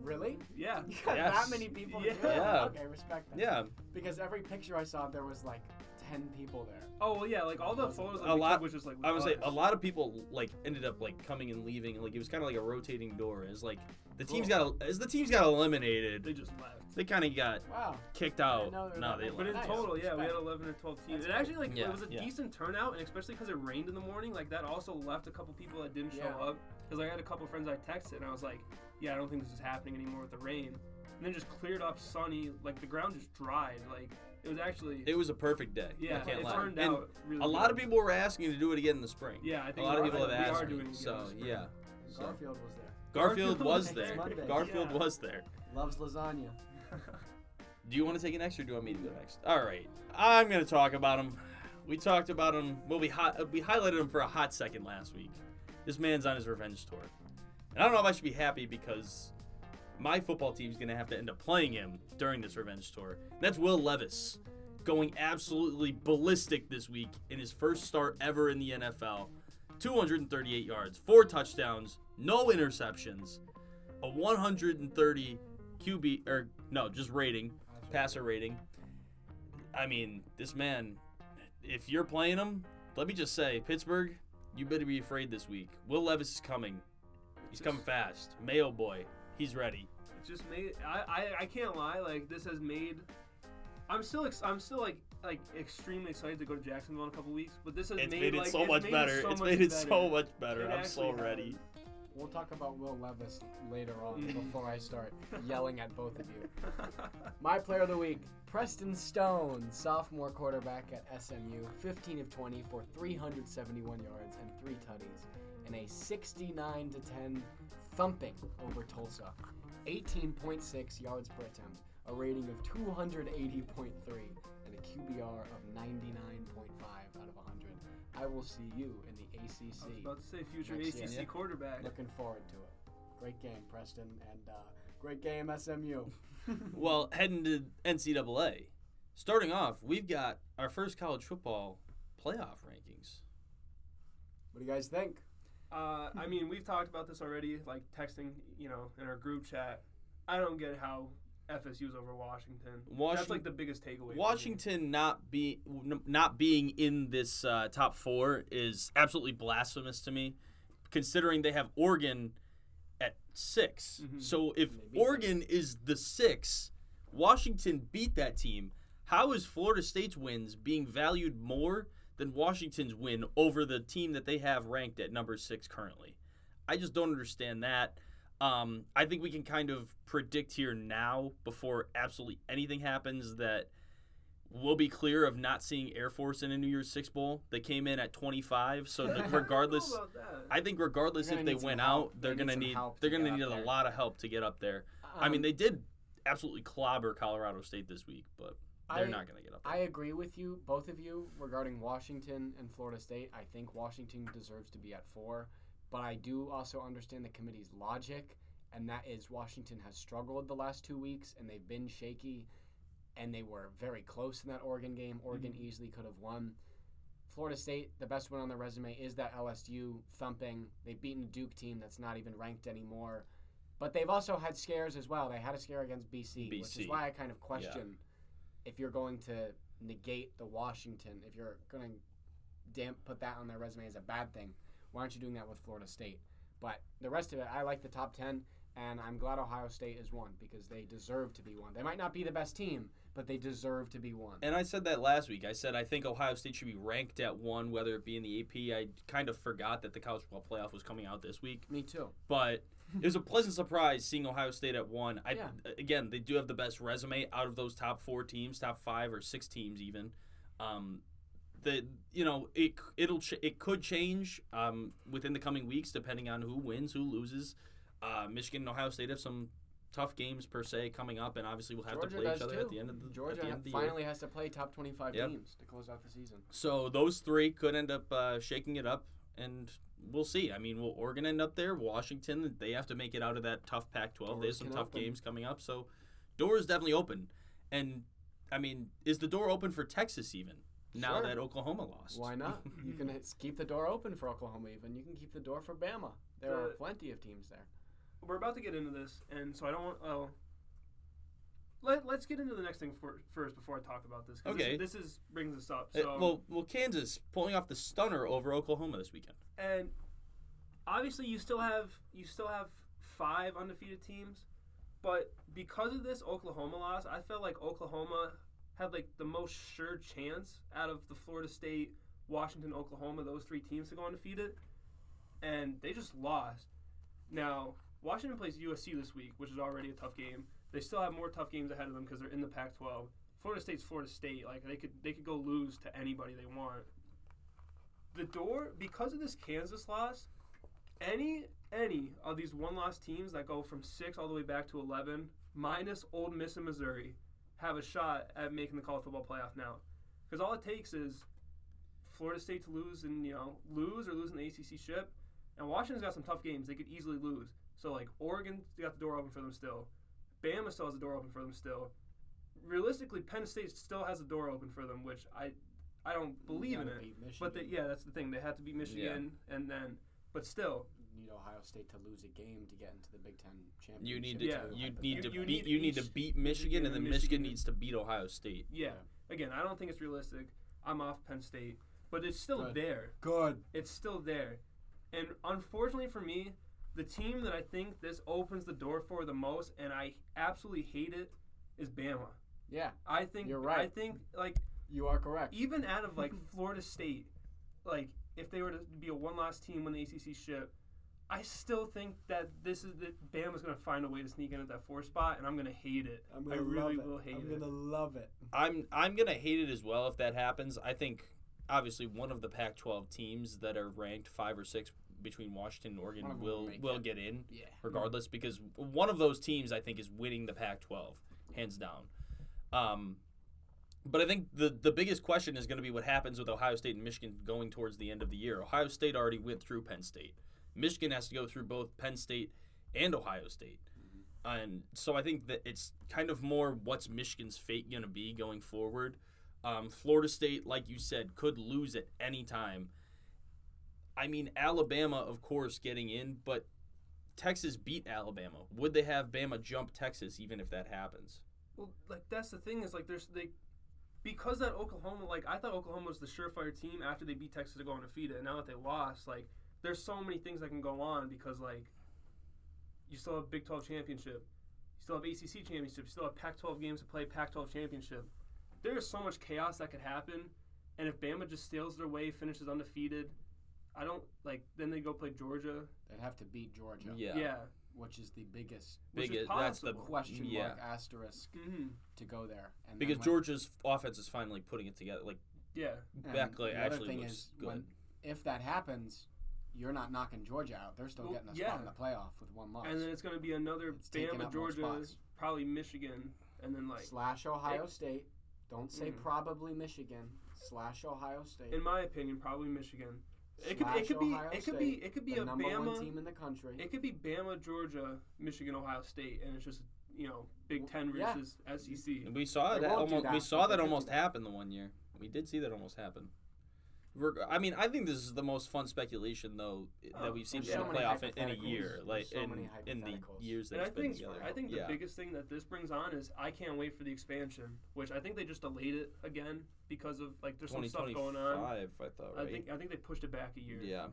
Really? Yeah. You got that many people? Yeah. Okay, respect that. Yeah. Because every picture I saw, there was like 10 people there. Oh, well, yeah. Like all the photos of the was just like... I would say a lot of people like ended up like coming and leaving. Like it was kind of like a rotating door. As like the teams got eliminated. They just left. They kind of got kicked out. No, they left. But in total, yeah, we had 11 or 12 teams. It actually like it was a decent turnout, and especially because it rained in the morning, like that also left a couple people that didn't show up. Because I had a couple friends I texted, and I was like, yeah, I don't think this is happening anymore with the rain. And then just cleared up, sunny, like the ground just dried. Like it was actually... It was a perfect day. Yeah, it turned out really good. A lot of people were asking to do it again in the spring. Yeah, I think a lot of people have asked. We are doing it again in the spring. Yeah. So. Garfield was there. Garfield was there. Loves lasagna. Do you want to take it next, or do you want me to go next? All right. I'm going to talk about him. We talked about him. Well, we highlighted him for a hot second last week. This man's on his revenge tour. And I don't know if I should be happy because my football team's going to have to end up playing him during this revenge tour. And that's Will Levis going absolutely ballistic this week in his first start ever in the NFL. 238 yards, 4 touchdowns, no interceptions, a 130 just rating, passer rating. I mean, this man, if you're playing him, let me just say, Pittsburgh, you better be afraid this week. Will Levis is coming. He's coming fast. Mayo boy. He's ready. It just made... I can't lie. Like, this has made... I'm still extremely excited to go to Jacksonville in a couple weeks, but this has made it so much better. I'm so ready. We'll talk about Will Levis later on before I start yelling at both of you. My player of the week, Preston Stone, sophomore quarterback at SMU, 15 of 20 for 371 yards and 3 tutties, and a 69-10 thumping over Tulsa. 18.6 yards per attempt, a rating of 280.3, and a QBR of 99.5 out of 100. I will see you in the ACC. I was about to say, future ACC quarterback. Looking forward to it. Great game, Preston, and great game, SMU. Well, heading to NCAA. Starting off, we've got our first college football playoff rankings. What do you guys think? I mean, we've talked about this already, like texting, you know, in our group chat. I don't get how FSU's over Washington. That's like the biggest takeaway. Washington not being in this top four is absolutely blasphemous to me, considering they have Oregon at 6. Mm-hmm. So if Oregon is the 6, Washington beat that team. How is Florida State's wins being valued more than Washington's win over the team that they have ranked at number 6 currently? I just don't understand that. I think we can kind of predict here now, before absolutely anything happens, that we'll be clear of not seeing Air Force in a New Year's Six Bowl. They came in at 25, so regardless if they went out, they're gonna need a lot of help to get up there. I mean, they did absolutely clobber Colorado State this week, but they're not gonna get up there. I agree with you, both of you, regarding Washington and Florida State. I think Washington deserves to be at 4. But I do also understand the committee's logic, and that is Washington has struggled the last 2 weeks, and they've been shaky, and they were very close in that Oregon game. Oregon easily could have won. Florida State, the best one on their resume is that LSU thumping. They've beaten a Duke team that's not even ranked anymore. But they've also had scares as well. They had a scare against BC. Which is why I kind of question if you're going to negate the Washington, if you're going to put that on their resume as a bad thing. Why aren't you doing that with Florida State? But the rest of it, I like the top 10. And I'm glad Ohio State is one because they deserve to be one. They might not be the best team, but they deserve to be one. And I said that last week. I said I think Ohio State should be ranked at one, whether it be in the AP. I kind of forgot that the college football playoff was coming out this week. Me too. But it was a pleasant surprise seeing Ohio State at one. Again, they do have the best resume out of those top four teams, top five or six teams even. It could change within the coming weeks depending on who wins, who loses. Michigan and Ohio State have some tough games per se coming up, and obviously we'll have to play each other too. At the end of the Georgia has to play top 25 teams to close out the season. So those three could end up shaking it up, and we'll see. I mean, will Oregon end up there? Washington, they have to make it out of that tough Pac-12. They have some tough games coming up, so doors definitely open. And I mean, is the door open for Texas even? Now that Oklahoma lost. Why not? You can keep the door open for Oklahoma even. You can keep the door for Bama. There are plenty of teams there. We're about to get into this, and so I don't want... Let's get into the next thing first before I talk about this. Okay. This brings us up. So, well, Kansas pulling off the stunner over Oklahoma this weekend. And obviously you still have five undefeated teams, but because of this Oklahoma loss, I felt like Oklahoma had like the most sure chance out of the Florida State, Washington, Oklahoma, those three teams to go undefeated, and they just lost. Now, Washington plays USC this week, which is already a tough game. They still have more tough games ahead of them because they're in the Pac-12. Florida State's Florida State. Like, they could go lose to anybody they want. The door, because of this Kansas loss, any of these one-loss teams that go from 6 all the way back to 11, minus Ole Miss and Missouri, have a shot at making the college football playoff now. Because all it takes is Florida State to lose and, lose or lose in the ACC ship. And Washington's got some tough games. They could easily lose. So, like, Oregon's got the door open for them still. Bama still has the door open for them still. Realistically, Penn State still has the door open for them, which I don't believe in it. But, that's the thing. They had to beat Michigan, and then – but still. You need Ohio State to lose a game to get into the Big Ten championship. You need to beat Michigan, and then Michigan needs to beat Ohio State. Yeah. Again, I don't think it's realistic. I'm off Penn State. But it's still there. Good. It's still there. And unfortunately for me, the team that I think this opens the door for the most, and I absolutely hate it, is Bama. Yeah, I think you're right. I think you are correct. Even out of Florida State, if they were to be a one-loss team when the ACC ship, I still think that Bama's going to find a way to sneak in at that 4 spot, and I'm going to hate it. I'm going to love it. I'm going to hate it as well if that happens. I think. Obviously, one of the Pac-12 teams that are ranked 5 or 6 between Washington and Oregon will get in, regardless, because one of those teams I think is winning the Pac-12, hands down. But I think the biggest question is going to be what happens with Ohio State and Michigan going towards the end of the year. Ohio State already went through Penn State. Michigan has to go through both Penn State and Ohio State, and so I think that it's kind of more what's Michigan's fate going to be going forward. Florida State, like you said, could lose at any time. I mean, Alabama, of course, getting in, but Texas beat Alabama. Would they have Bama jump Texas even if that happens? Well, that's the thing is, because that Oklahoma, I thought Oklahoma was the surefire team after they beat Texas to go undefeated, and now that they lost, there's so many things that can go on because, you still have Big 12 championship, you still have ACC championship, you still have Pac-12 games to play, Pac-12 championship. There's so much chaos that could happen, and if Bama just steals their way, finishes undefeated, then they go play Georgia. They'd have to beat Georgia. Yeah. Which is the biggest that's the question mark asterisk to go there. And because Georgia's offense is finally putting it together. Beckley actually looks good. If that happens, you're not knocking Georgia out. They're still getting a spot in the playoff with one loss. And then it's going to be another Bama, Georgia, probably Michigan, and then slash Ohio State. Don't say probably Michigan / Ohio State. In my opinion, probably Michigan. It could be a Bama team in the country. It could be Bama, Georgia, Michigan, Ohio State, and it's just Big Ten versus SEC. And we saw it almost happen the one year. We did see that almost happen. I think this is the most fun speculation though that we've seen in a playoff in a year, in the years that it's been together. I think the biggest thing that this brings on is I can't wait for the expansion, which I think they just delayed it again because of there's some stuff going on. 2025, I thought, right? I think they pushed it back a year. Yeah,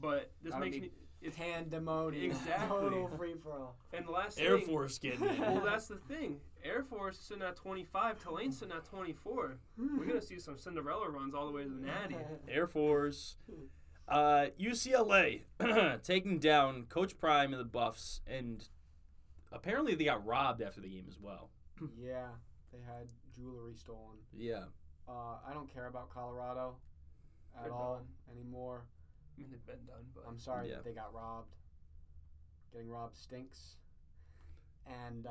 But this makes me pandemonium. Exactly. Total free for all. And the last Air Force getting it. Well, that's the thing. Air Force is sitting at 25. Tulane's sitting at 24. We're going to see some Cinderella runs all the way to the Natty. Air Force. UCLA taking down Coach Prime and the Buffs, and apparently they got robbed after the game as well. Yeah, they had jewelry stolen. Yeah. I don't care about Colorado at all anymore. I mean, they've been done, but... I'm sorry that they got robbed. Getting robbed stinks. And,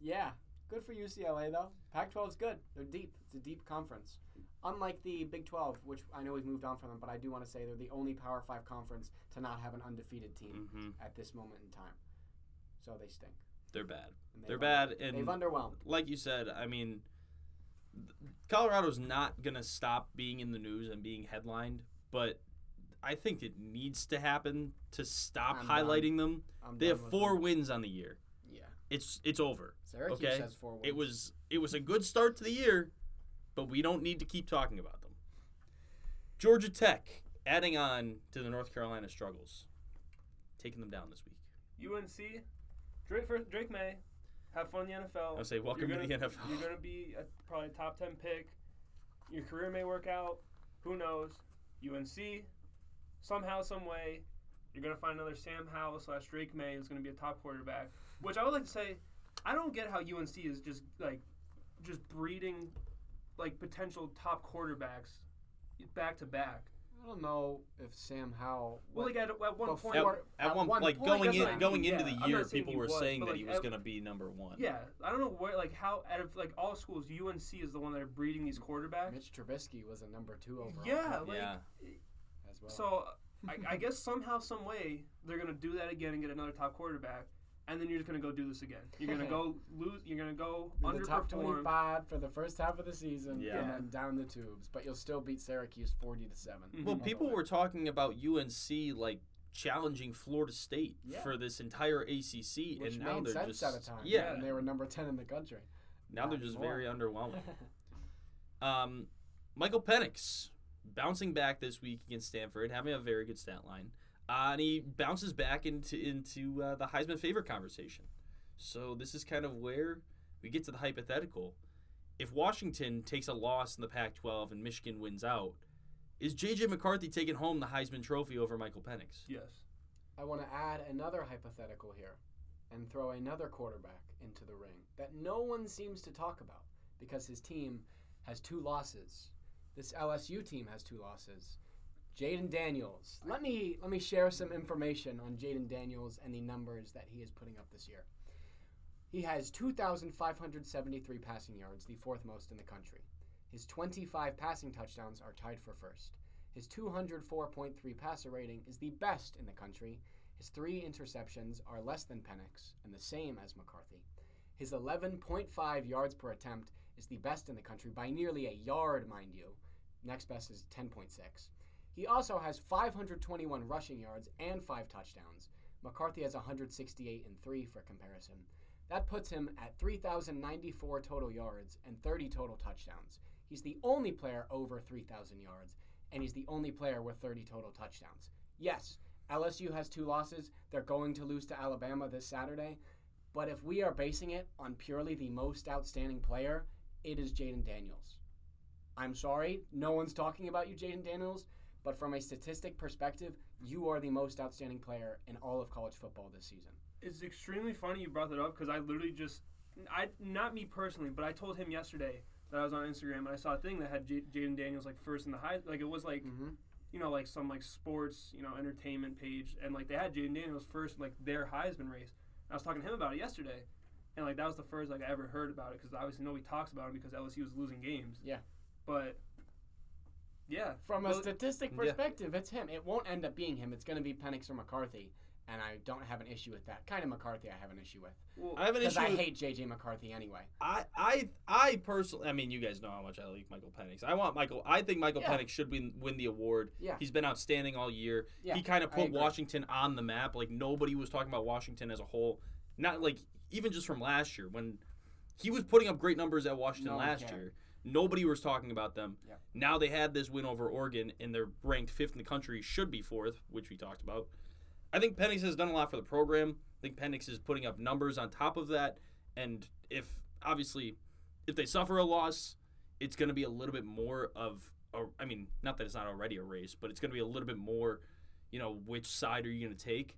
yeah, good for UCLA, though. Pac-12's good. They're deep. It's a deep conference. Unlike the Big 12, which I know we've moved on from them, but I do want to say they're the only Power 5 conference to not have an undefeated team at this moment in time. So they stink. They're bad. They're bad. And they've underwhelmed. Like you said, I mean... Colorado's not going to stop being in the news and being headlined, but I think it needs to happen to stop highlighting them. They have 4 wins on the year. Yeah. It's over. Syracuse has 4 wins. It was a good start to the year, but we don't need to keep talking about them. Georgia Tech, adding on to the North Carolina struggles, taking them down this week. UNC, Drake May. Have fun in the NFL. I'll say welcome to the NFL. You're going to be probably a top 10 pick. Your career may work out. Who knows? UNC, somehow, some way, you're going to find another Sam Howell / Drake May who's going to be a top quarterback. Which I would like to say, I don't get how UNC is just breeding potential top quarterbacks back to back. I don't know if Sam Howell. Well, like at one point, going into the year, people were saying that he was going to be number one. Yeah, I don't know where. How out of all schools, UNC is the one that are breeding these quarterbacks. Mitch Trubisky was a number 2 overall. Yeah, as well. So I guess somehow, some way, they're going to do that again and get another top quarterback. And then you're just going to go do this again. You're going to go lose. You're going to go underperform. The top 25 for the first half of the season, and then down the tubes. But you'll still beat Syracuse 40-7. Mm-hmm. Well, people were talking about UNC challenging Florida State for this entire ACC, which and now they're just at a time. Yeah, and they were number 10 in the country. Now they're just very underwhelming. Michael Penix bouncing back this week against Stanford, having a very good stat line. And he bounces back into the Heisman favorite conversation. So this is kind of where we get to the hypothetical. If Washington takes a loss in the Pac-12 and Michigan wins out, is J.J. McCarthy taking home the Heisman Trophy over Michael Penix? Yes. I want to add another hypothetical here and throw another quarterback into the ring that no one seems to talk about because his team has 2 losses. This LSU team has 2 losses. Jaden Daniels. Let me share some information on Jaden Daniels and the numbers that he is putting up this year. He has 2,573 passing yards, the 4th most in the country. His 25 passing touchdowns are tied for first. His 204.3 passer rating is the best in the country. His 3 interceptions are less than Penix and the same as McCarthy. His 11.5 yards per attempt is the best in the country by nearly a yard, mind you. Next best is 10.6. He also has 521 rushing yards and 5 touchdowns. McCarthy has 168 and 3 for comparison. That puts him at 3,094 total yards and 30 total touchdowns. He's the only player over 3,000 yards, and he's the only player with 30 total touchdowns. Yes, LSU has 2 losses. They're going to lose to Alabama this Saturday. But if we are basing it on purely the most outstanding player, it is Jaden Daniels. I'm sorry, no one's talking about you, Jaden Daniels. But from a statistic perspective, you are the most outstanding player in all of college football this season. It's extremely funny you brought that up because I literally not me personally, but I told him yesterday that I was on Instagram and I saw a thing that had Jaden Daniels first in the high, it was some sports entertainment page, and they had Jaden Daniels first in their Heisman race. And I was talking to him about it yesterday, and that was the first I ever heard about it because obviously nobody talks about him because LSU was losing games. Yeah, but. Yeah. From a statistic perspective, it's him. It won't end up being him. It's going to be Penix or McCarthy, and I don't have an issue with that. Kind of McCarthy I have an issue with. Well, I have an issue because I hate J.J. McCarthy anyway. I personally, you guys know how much I like Michael Penix. I think Michael Penix should win the award. Yeah. He's been outstanding all year. Yeah, he kind of put Washington on the map. Nobody was talking about Washington as a whole. Not even just from last year when he was putting up great numbers at Washington last year. Nobody was talking about them. Yeah. Now they had this win over Oregon, and they're ranked 5th in the country, should be 4th, which we talked about. I think Penix has done a lot for the program. I think Penix is putting up numbers on top of that. And if, obviously, if they suffer a loss, it's going to be a little bit more of, I mean, not that it's not already a race, but it's going to be a little bit more, you know, which side are you going to take?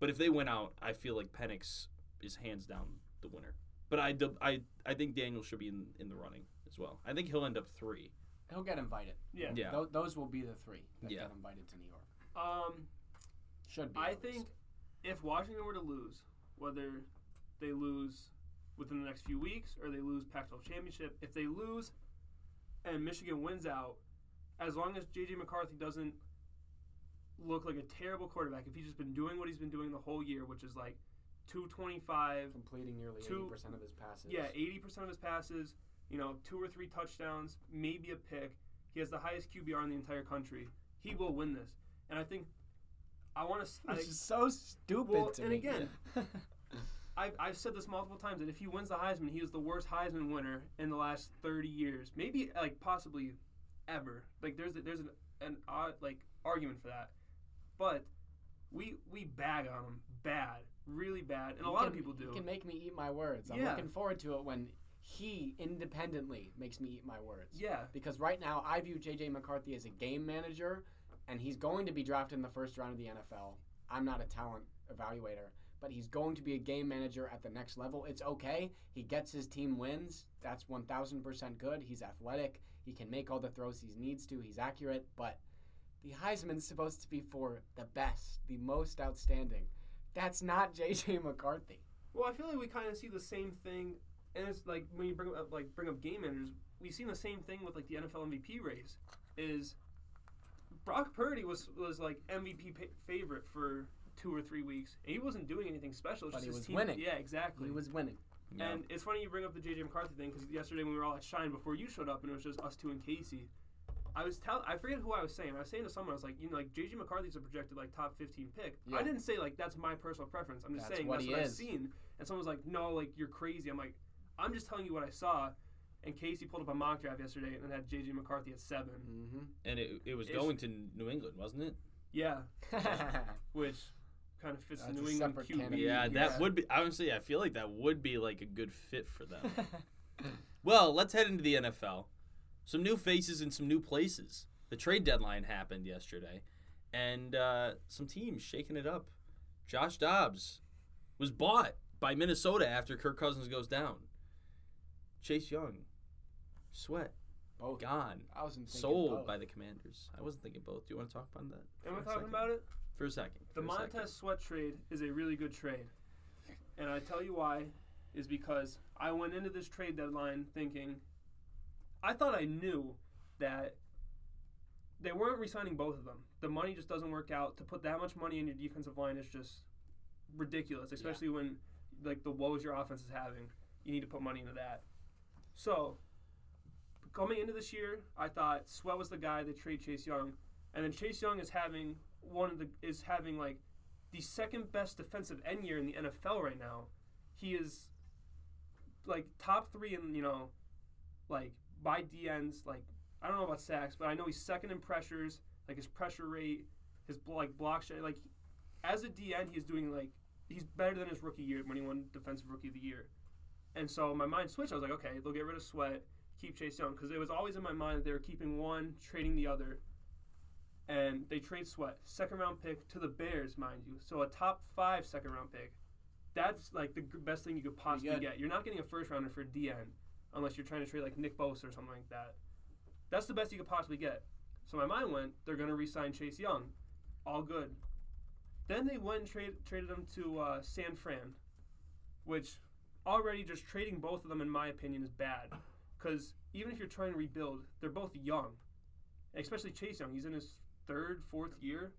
But if they win out, I feel like Penix is hands down the winner. But I think Daniel should be in the running as well. I think he'll end up 3. He'll get invited. Yeah. Those will be the 3 that get invited to New York. Should be. I think if Washington were to lose, whether they lose within the next few weeks or they lose Pac-12 championship, if they lose and Michigan wins out, as long as J.J. McCarthy doesn't look like a terrible quarterback, if he's just been doing what he's been doing the whole year, which is like 225. Completing nearly 80% of his passes. Yeah, 80% of his passes, you know, 2 or 3 touchdowns, maybe a pick. He has the highest QBR in the entire country. He will win this. And I think I want to... This is so stupid to me. And again, I've said this multiple times, that if he wins the Heisman, he is the worst Heisman winner in the last 30 years. Maybe, like, possibly ever. Like, there's an argument for that. But we bag on him bad. Really bad. And a lot of people do. He can make me eat my words. I'm looking forward to it when he independently makes me eat my words. Yeah. Because right now, I view J.J. McCarthy as a game manager, and he's going to be drafted in the first round of the NFL. I'm not a talent evaluator, but he's going to be a game manager at the next level. It's okay. He gets his team wins. That's 1,000% good. He's athletic. He can make all the throws he needs to. He's accurate. But the Heisman's supposed to be for the best, the most outstanding. That's not J.J. McCarthy. Well, I feel like we kind of see the same thing, and it's like when you bring up game managers, we've seen the same thing with like the NFL MVP race. Is Brock Purdy was like MVP favorite for 2 or 3 weeks, and he wasn't doing anything special. But just he was winning. Yeah, exactly. He was winning. Yeah. And it's funny you bring up the J.J. McCarthy thing because yesterday when we were all at Shine before you showed up, and it was just us two and Casey. I forget who I was saying. I was saying to someone, I was like, you know, like J.J. McCarthy's a projected like top 15 pick. Yeah. I didn't say like that's my personal preference. I'm just saying that's what I've seen. And someone was like, no, like you're crazy. I'm like, I'm just telling you what I saw. And Casey pulled up a mock draft yesterday and had J.J. McCarthy at 7. Mm-hmm. And it was going to New England, wasn't it? Yeah. Which kind of fits the New England QB. Yeah, that would be. Honestly, I feel like that would be like a good fit for them. Well, let's head into the NFL. Some new faces and some new places. The trade deadline happened yesterday, and some teams shaking it up. Josh Dobbs was bought by Minnesota after Kirk Cousins goes down. Chase Young, Sweat, both gone. I wasn't thinking sold both. By the Commanders. I wasn't thinking both. Do you want to talk about that? Am I talking about it? For a second. The Montez Sweat trade is a really good trade, and I tell you why is because I went into this trade deadline thinking – I thought I knew that they weren't re-signing both of them. The money just doesn't work out. To put that much money in your defensive line is just ridiculous, especially when like the woes your offense is having. You need to put money into that. So coming into this year, I thought Sweat was the guy that trade Chase Young, and then Chase Young is having like the second best defensive end year in the NFL right now. He is like top 3 in, you know, like by DNs, like, I don't know about sacks, but I know he's second in pressures, like his pressure rate, his block shot. Like, as a DN, he's doing, like, he's better than his rookie year when he won Defensive Rookie of the Year. And so my mind switched. I was like, okay, they'll get rid of Sweat, keep Chase Young, because it was always in my mind that they were keeping one, trading the other. And they trade Sweat, second-round pick to the Bears, mind you. So a top 5 second-round pick. That's, like, the best thing you could possibly get. You're not getting a first-rounder for a DN. Unless you're trying to trade like Nick Bosa or something like that. That's the best you could possibly get. So my mind went, they're going to re-sign Chase Young. All good. Then they went and traded him to San Fran, which already just trading both of them, in my opinion, is bad. Because even if you're trying to rebuild, they're both young. And especially Chase Young. He's in his 3rd, 4th year.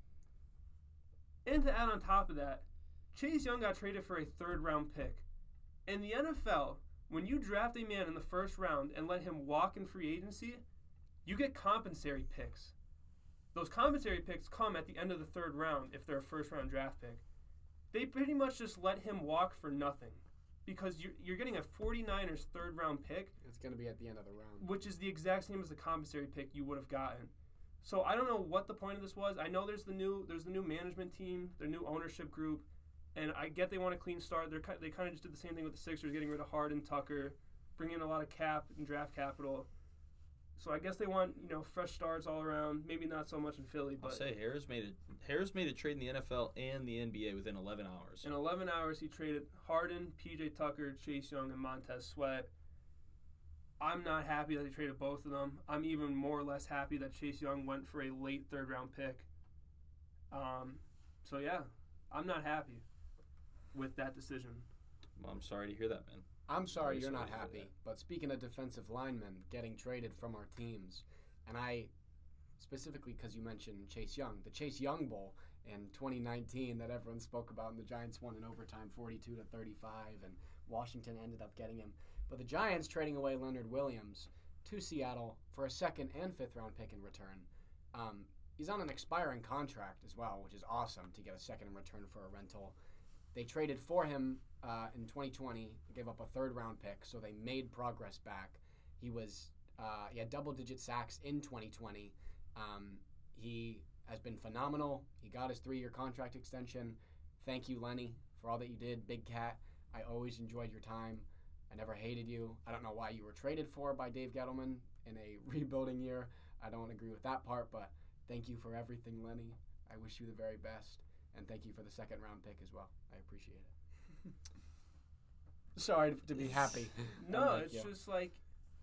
And to add on top of that, Chase Young got traded for a 3rd-round pick. In the NFL... when you draft a man in the first round and let him walk in free agency, you get compensatory picks. Those compensatory picks come at the end of the 3rd round if they're a first-round draft pick. They pretty much just let him walk for nothing. because you're getting a 49ers third-round pick. It's going to be at the end of the round. Which is the exact same as the compensatory pick you would have gotten. So I don't know what the point of this was. I know there's the new management team, their new ownership group, and I get they want a clean start. They kind of just did the same thing with the Sixers, getting rid of Harden, Tucker, bringing in a lot of cap and draft capital. So I guess they want, fresh starts all around. Maybe not so much in Philly. But I'll say Harris made a trade in the NFL and the NBA within 11 hours. In 11 hours, he traded Harden, P.J. Tucker, Chase Young, and Montez Sweat. I'm not happy that he traded both of them. I'm even more or less happy that Chase Young went for a late third-round pick. So, yeah, I'm not happy with that decision. Well, I'm sorry to hear that, man. I'm sorry you're not happy, but speaking of defensive linemen getting traded from our teams, and I, specifically because you mentioned Chase Young, the Chase Young Bowl in 2019 that everyone spoke about, and the Giants won in overtime 42-35, and Washington ended up getting him. But the Giants trading away Leonard Williams to Seattle for a second and fifth-round pick in return. He's on an expiring contract as well, which is awesome to get a second in return for a rental. They traded for him in 2020. They gave up a third-round pick, so they made progress back. He had double-digit sacks in 2020. He has been phenomenal. He got his 3-year contract extension. Thank you, Lenny, for all that you did. Big Cat, I always enjoyed your time. I never hated you. I don't know why you were traded for by Dave Gettleman in a rebuilding year. I don't agree with that part, but thank you for everything, Lenny. I wish you the very best. And thank you for the second-round pick as well. I appreciate it. Sorry to be happy. No, it's just like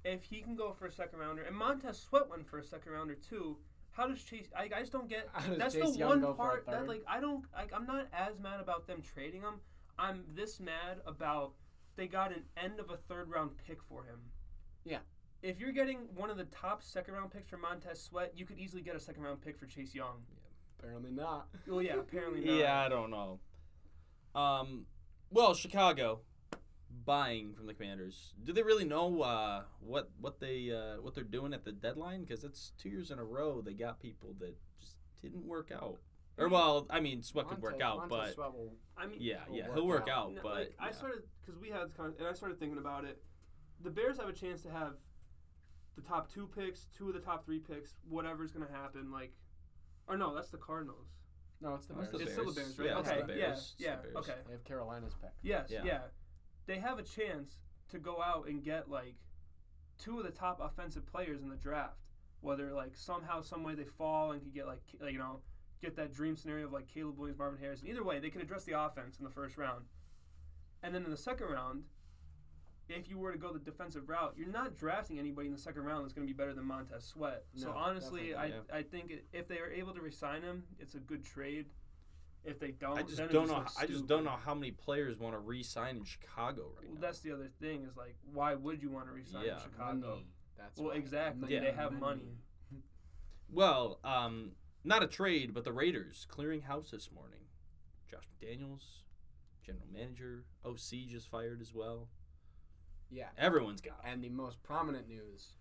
if he can go for a second-rounder, and Montez Sweat went for a second-rounder too. How does Chase? I just don't get. That's Chase the Young one part that I'm not as mad about them trading him. I'm this mad about they got an end of a third-round pick for him. Yeah. If you're getting one of the top second-round picks for Montez Sweat, you could easily get a second-round pick for Chase Young. Yeah. Apparently not. Well, yeah, apparently not. Yeah, I don't know. Well, Chicago buying from the Commanders. Do they really know what they're doing at the deadline? Because it's 2 years in a row they got people that just didn't work out. Or well, I mean, Sweat could work out, but he'll work out. No, but I started because we had and I started thinking about it. The Bears have a chance to have the top 2 picks, 2 of the top 3 picks, whatever's going to happen, like. Or no, that's the Cardinals. No, it's the Bears. It's still the Bears, right? Yeah, okay. It's the Bears. Yeah. It's the Bears. Okay. They have Carolina's pick. Yes. Yeah. They have a chance to go out and get 2 of the top offensive players in the draft. Whether somehow, some way they fall and could get get that dream scenario of Caleb Williams, Marvin Harrison. Either way, they can address the offense in the first round, and then in the second round, if you were to go the defensive route, you're not drafting anybody in the second round that's going to be better than Montez Sweat. No, so, honestly, I think if they are able to re-sign him, it's a good trade. If they don't, I just don't know how many players want to re-sign in Chicago now. That's the other thing is, why would you want to re-sign in Chicago? Money. Exactly. Yeah. They have money. Well, not a trade, but the Raiders clearing house this morning. Josh McDaniels, general manager, OC just fired as well. Yeah. Everyone's got it. And the most prominent news,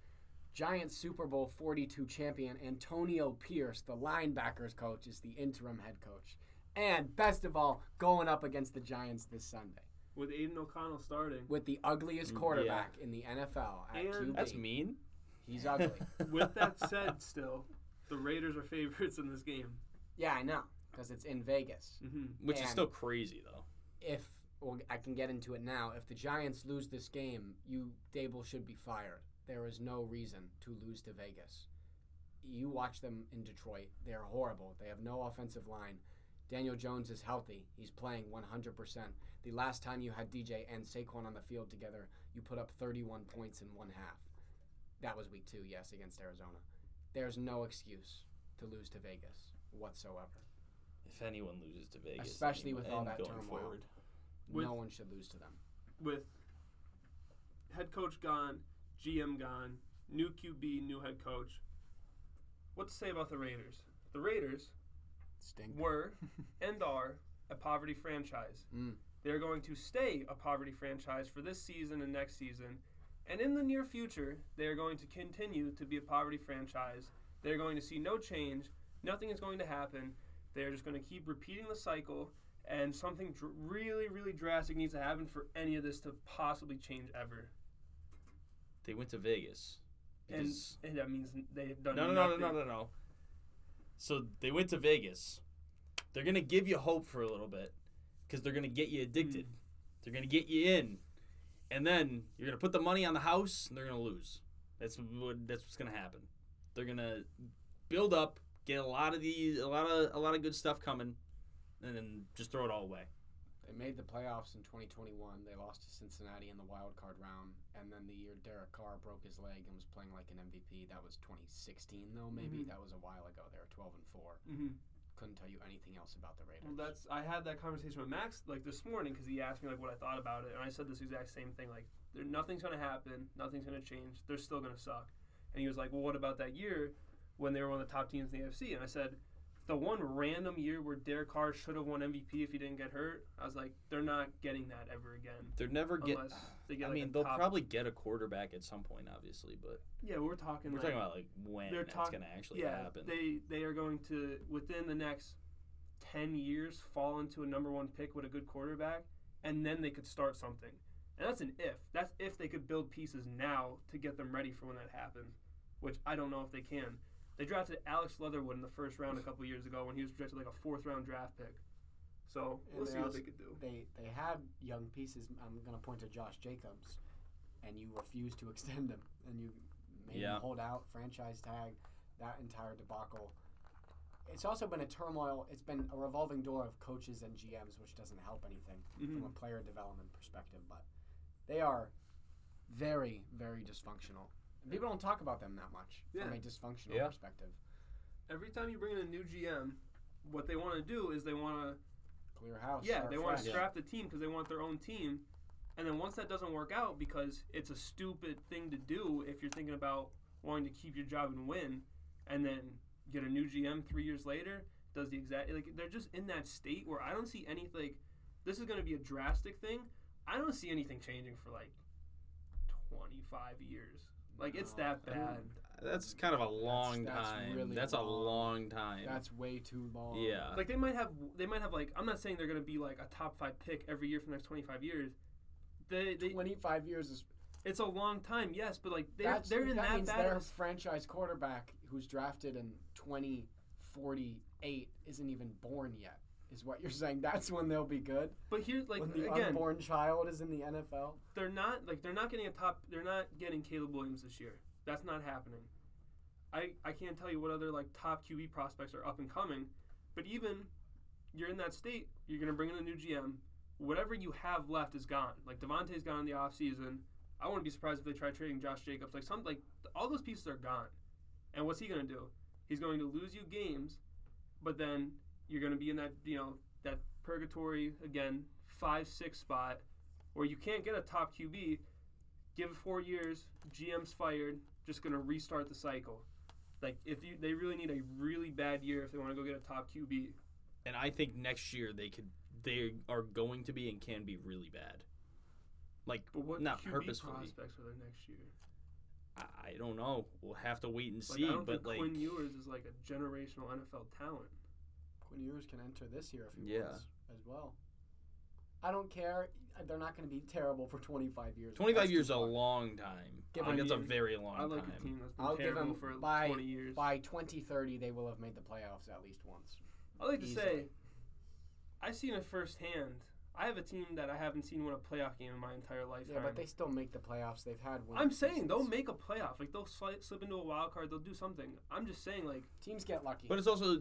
Giants Super Bowl 42 champion Antonio Pierce, the linebackers coach, is the interim head coach. And best of all, going up against the Giants this Sunday. With Aiden O'Connell starting. With the ugliest quarterback in the NFL at QB. That's mean. He's ugly. With that said, still, the Raiders are favorites in this game. Yeah, I know, because it's in Vegas. Mm-hmm. Which is still crazy, though. Well, I can get into it now. If the Giants lose this game, Dable should be fired. There is no reason to lose to Vegas. You watch them in Detroit. They are horrible. They have no offensive line. Daniel Jones is healthy. He's playing 100%. The last time you had DJ and Saquon on the field together, you put up 31 points in one half. That was week 2, yes, against Arizona. There's no excuse to lose to Vegas whatsoever. If anyone loses to Vegas, especially with all that turmoil. Forward. No one should lose to them. With head coach gone, GM gone, new QB, new head coach, what to say about the Raiders? The Raiders stink. Were and are a poverty franchise. Mm. They're going to stay a poverty franchise for this season and next season. And in the near future, they're going to continue to be a poverty franchise. They're going to see no change. Nothing is going to happen. They're just going to keep repeating the cycle. And something really drastic needs to happen for any of this to possibly change ever. They went to Vegas. And that means they've done nothing. No. So they went to Vegas. They're going to give you hope for a little bit because they're going to get you addicted. Mm. They're going to get you in. And then you're going to put the money on the house, and they're going to lose. That's what's going to happen. They're going to build up, get a lot of good stuff coming, and then just throw it all away. They made the playoffs in 2021. They lost to Cincinnati in the wild card round, and then the year Derek Carr broke his leg and was playing like an MVP. That was 2016, though. Maybe that was a while ago. They were 12-4. Mm-hmm. Couldn't tell you anything else about the Raiders. Well, I had that conversation with Max like this morning because he asked me like what I thought about it, and I said this exact same thing. Like, nothing's going to happen. Nothing's going to change. They're still going to suck. And he was like, well, what about that year when they were one of the top teams in the AFC? And I said, the one random year where Derek Carr should have won MVP if he didn't get hurt, I was like, they're not getting that ever again. They're never getting. They'll probably get a quarterback at some point, obviously, but yeah, we're talking about like when that's going to actually happen. They are going to within the next 10 years fall into a number one pick with a good quarterback, and then they could start something. And that's an if. That's if they could build pieces now to get them ready for when that happens, which I don't know if they can. They drafted Alex Leatherwood in the first round a couple years ago when he was projected like a fourth-round draft pick. So we'll see what they could do. They had young pieces. I'm going to point to Josh Jacobs, and you refused to extend him, and you made him hold out, franchise tag, that entire debacle. It's also been a turmoil. It's been a revolving door of coaches and GMs, which doesn't help anything from a player development perspective. But they are very, very dysfunctional. People don't talk about them that much from a dysfunctional perspective. Every time you bring in a new GM, what they want to do is they want to clear house. Yeah, they want to scrap the team because they want their own team. And then once that doesn't work out, because it's a stupid thing to do if you're thinking about wanting to keep your job and win, and then get a new GM 3 years later, does the exact they're just in that state where I don't see any this is going to be a drastic thing. I don't see anything changing for 25 years. It's that bad. That's kind of a long time. Really that's long. A long time. That's way too long. Yeah. They might have I'm not saying they're going to be a top 5 pick every year for the next 25 years. 25 years is it's a long time, yes, but they're in that means they're a franchise quarterback who's drafted in 2048 isn't even born yet. Is what you're saying? That's when they'll be good. But here's when the unborn child is in the NFL. They're not getting Caleb Williams this year. That's not happening. I can't tell you what other top QB prospects are up and coming. But even you're in that state, you're gonna bring in a new GM. Whatever you have left is gone. Devontae's gone in the offseason. I wouldn't be surprised if they try trading Josh Jacobs. All those pieces are gone. And what's he gonna do? He's going to lose you games, but then you're going to be in that, that purgatory, again, 5-6 spot where you can't get a top QB. Give it 4 years, GM's fired, just going to restart the cycle. They really need a really bad year if they want to go get a top QB. And I think next year they are going to be and can be really bad. But what not QB purposefully. Prospects are there next year? I don't know. We'll have to wait and see. I don't think Quinn Ewers is a generational NFL talent. Quinn Ewers can enter this year if he wants as well. I don't care. They're not going to be terrible for 25 years. 25 years is a long time. That's a very long time. I like a team that's been terrible for 20 years. By 2030, they will have made the playoffs at least once. I like to say, I've seen it firsthand. I have a team that I haven't seen win a playoff game in my entire lifetime. Yeah, but they still make the playoffs. They've had one. I'm saying they'll make a playoff. They'll slip into a wild card. They'll do something. I'm just saying, teams get lucky. But it's also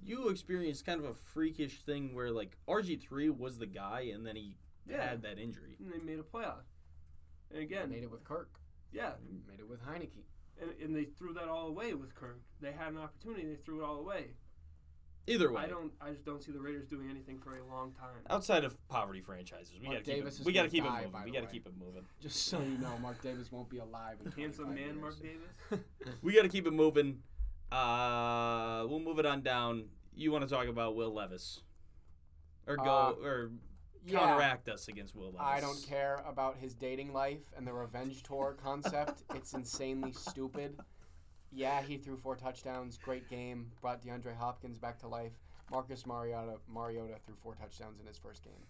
you experienced kind of a freakish thing where RG3 was the guy, and then he had that injury. And they made a playoff. And again, they made it with Kirk. Yeah, they made it with Heineke. And they threw that all away with Kirk. They had an opportunity. They threw it all away. Either way, I just don't see the Raiders doing anything for a long time. Outside of poverty franchises, we got to keep it moving. Just so you know, Mark Davis won't be alive in 25 years. Handsome man, Mark Davis. We got to keep it moving. We'll move it on down. You want to talk about Will Levis, counteract us against Will Levis? I don't care about his dating life and the revenge tour concept. It's insanely stupid. Yeah, he threw 4 touchdowns. Great game. Brought DeAndre Hopkins back to life. Marcus Mariota threw 4 touchdowns in his first game.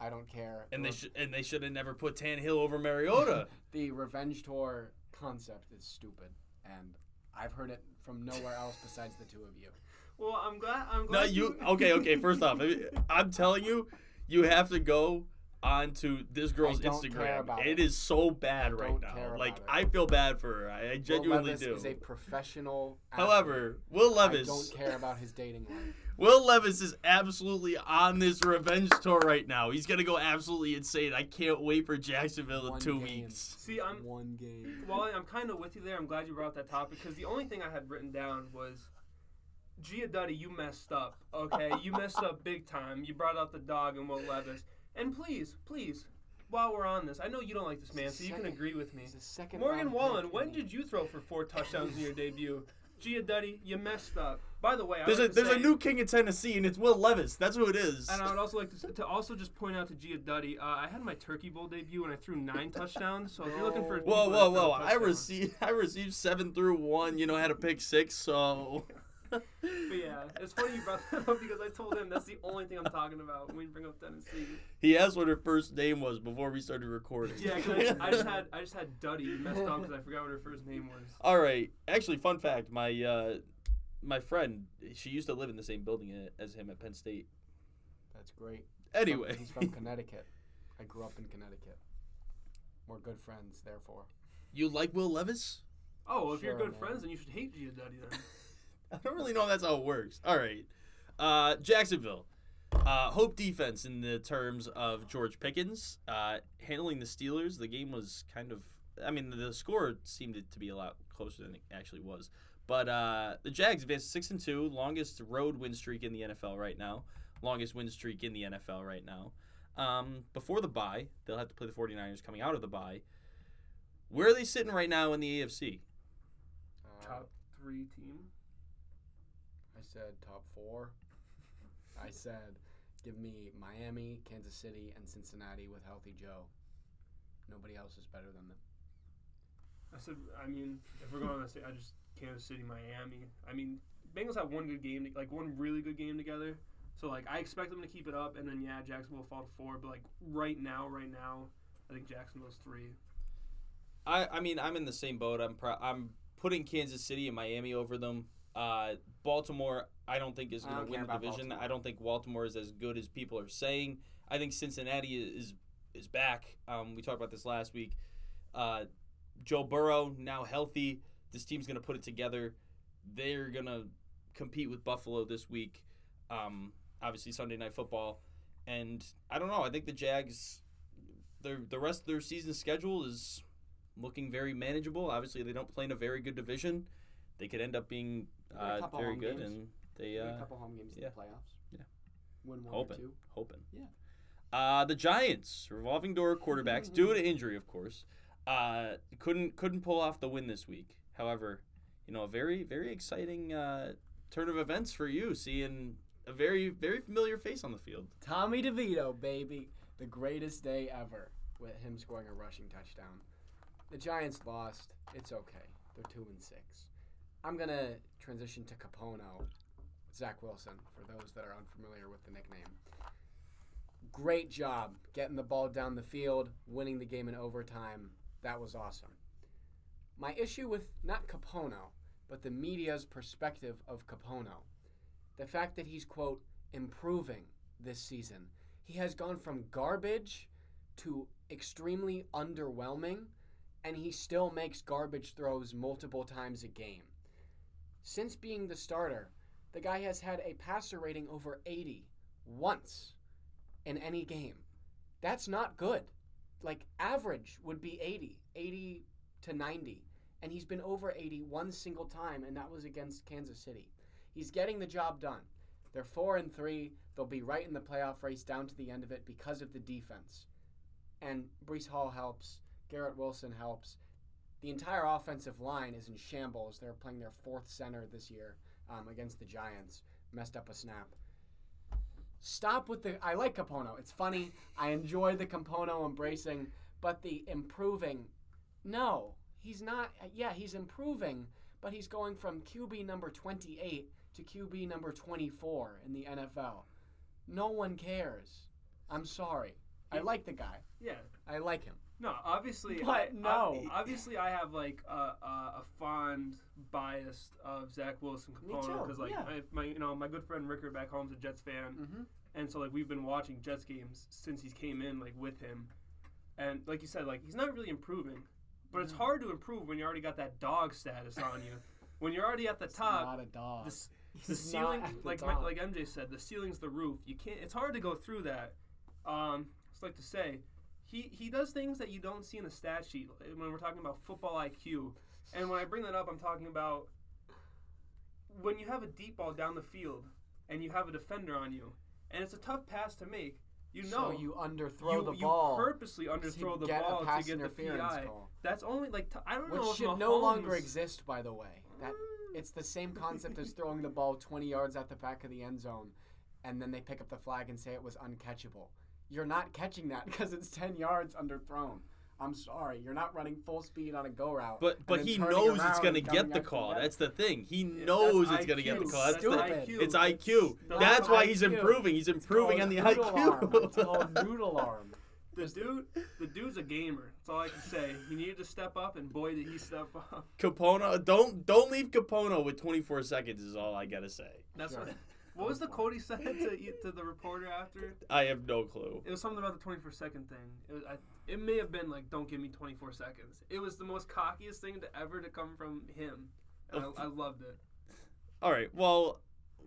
I don't care. And they should have never put Tannehill over Mariota. The revenge tour concept is stupid, and I've heard it from nowhere else besides the two of you. Well, I'm glad. No, you. Okay. First off, I'm telling you, you have to go onto this girl's Instagram. It is so bad right now. Like, I feel bad for her. I genuinely do. Will Levis is a professional athlete. However, Will Levis, I don't care about his dating life. Will Levis is absolutely on this revenge tour right now. He's going to go absolutely insane. I can't wait for Jacksonville in 2 weeks. See, one game. Wally, I'm kind of with you there. I'm glad you brought up that topic, because the only thing I had written down was, Giaduddy, you messed up, okay? You messed up big time. You brought out the dog and Will Levis. And please, while we're on this, I know you don't like this man, so you can agree with me. Morgan Wallen, when did you throw for 4 touchdowns in your debut? Giaduddy, you messed up. By the way, there's a new king in Tennessee, and it's Will Levis. That's who it is. And I would also like to also just point out to Giaduddy, I had my Turkey Bowl debut, and I threw 9 touchdowns. So if you're looking for whoa! I received 7 through 1. You know, I had a pick 6. So. But yeah, it's funny you brought that up, because I told him that's the only thing I'm talking about when we bring up Tennessee. He asked what her first name was before we started recording. Yeah, because I just had Duddy messed up because I forgot what her first name was. All right, actually, fun fact: my friend, she used to live in the same building as him at Penn State. That's great. Anyway, he's from Connecticut. I grew up in Connecticut. We're good friends, therefore. You like Will Levis? Oh, well, if you're good friends, then you should hate Giaduddy then. I don't really know if that's how it works. All right. Jacksonville. Hope defense in the terms of George Pickens. Handling the Steelers, the game was kind of... I mean, the score seemed to be a lot closer than it actually was. But the Jags advanced 6-2, longest road win streak in the NFL right now. Before the bye, they'll have to play the 49ers coming out of the bye. Where are they sitting right now in the AFC? Top 3 team. I said top 4. I said give me Miami, Kansas City, and Cincinnati with healthy Joe. Nobody else is better than them. I said, I mean, if we're going on that, I just Kansas City, Miami. I mean, Bengals have one good game, like one really good game together. So, like, I expect them to keep it up, and then, yeah, Jacksonville will fall to 4. But, like, right now, I think Jacksonville's 3. I mean, I'm in the same boat. I'm putting Kansas City and Miami over them. Baltimore, I don't think is going to win the division. Baltimore. I don't think Baltimore is as good as people are saying. I think Cincinnati is back. We talked about this last week. Joe Burrow now healthy. This team's going to put it together. They're going to compete with Buffalo this week. Obviously Sunday Night Football, and I don't know. I think the Jags, the rest of their season schedule is looking very manageable. Obviously they don't play in a very good division. They could end up being very good, games. And they a couple home games in the playoffs. Yeah, win one or two. Hoping. Yeah. The Giants, revolving door quarterbacks, due to injury, of course, couldn't pull off the win this week. However, you know, a very very exciting turn of events for you, seeing a very very familiar face on the field. Tommy DeVito, baby, the greatest day ever with him scoring a rushing touchdown. The Giants lost. It's okay. They're 2-6. I'm going to transition to Capono, Zach Wilson, for those that are unfamiliar with the nickname. Great job getting the ball down the field, winning the game in overtime. That was awesome. My issue with not Capono, but the media's perspective of Capono, the fact that he's, quote, improving this season. He has gone from garbage to extremely underwhelming, and he still makes garbage throws multiple times a game. Since being the starter, the guy has had a passer rating over 80 once in any game. That's not good. Like, average would be 80 to 90. And he's been over 80 one single time, and that was against Kansas City. He's getting the job done. They're 4-3. They'll be right in the playoff race down to the end of it because of the defense. And Breece Hall helps. Garrett Wilson helps. The entire offensive line is in shambles. They're playing their 4th center this year against the Giants. Messed up a snap. Stop with the... I like Capono. It's funny. I enjoy the Capono embracing, but the improving... No, he's not... Yeah, he's improving, but he's going from QB number 28 to QB number 24 in the NFL. No one cares. I'm sorry. I like the guy. Yeah. I like him. No, obviously. Obviously, I have like a fond bias of Zach Wilson component because, like, yeah. my good friend Rickard back home's a Jets fan, mm-hmm. and so like we've been watching Jets games since he came in like with him, and like you said, like he's not really improving, but it's hard to improve when you already got that dog status on you, when you're already at the top. Not a dog. The ceiling, like MJ said, the ceiling's the roof. You can't. It's hard to go through that. It's like to say. He does things that you don't see in a stat sheet when we're talking about football IQ. And when I bring that up, I'm talking about when you have a deep ball down the field and you have a defender on you, and it's a tough pass to make. You know, so you underthrow the ball. You purposely underthrow the ball to get the PI. Call. That's only like I don't know. Which should no longer exist, by the way. That it's the same concept as throwing the ball 20 yards out the back of the end zone, and then they pick up the flag and say it was uncatchable. You're not catching that because it's 10 yards underthrown. I'm sorry. You're not running full speed on a go route. But he knows it's going to get the call. That's the thing. He knows it's going to get the call. It's IQ. That's why he's improving. He's improving on the IQ. It's called noodle arm. The dude's a gamer. That's all I can say. He needed to step up, and boy, did he step up. Capona, don't leave Capona with 24 seconds is all I got to say. That's right. What was the quote he said to the reporter after? I have no clue. It was something about the 24-second thing. It may have been like, don't give me 24 seconds. It was the most cockiest thing to come from him. And I loved it. All right. Well,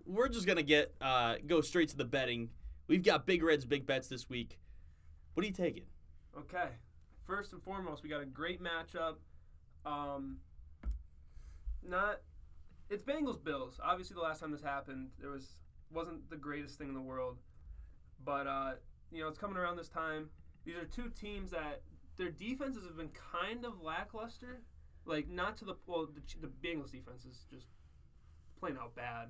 we're just going to go straight to the betting. We've got Big Red's Big Bets this week. What are you taking? Okay. First and foremost, we got a great matchup. It's Bengals-Bills. Obviously, the last time this happened, there wasn't the greatest thing in the world. But, it's coming around this time. These are two teams that their defenses have been kind of lackluster. Like, not to the – well, the Bengals defense is just plain out bad.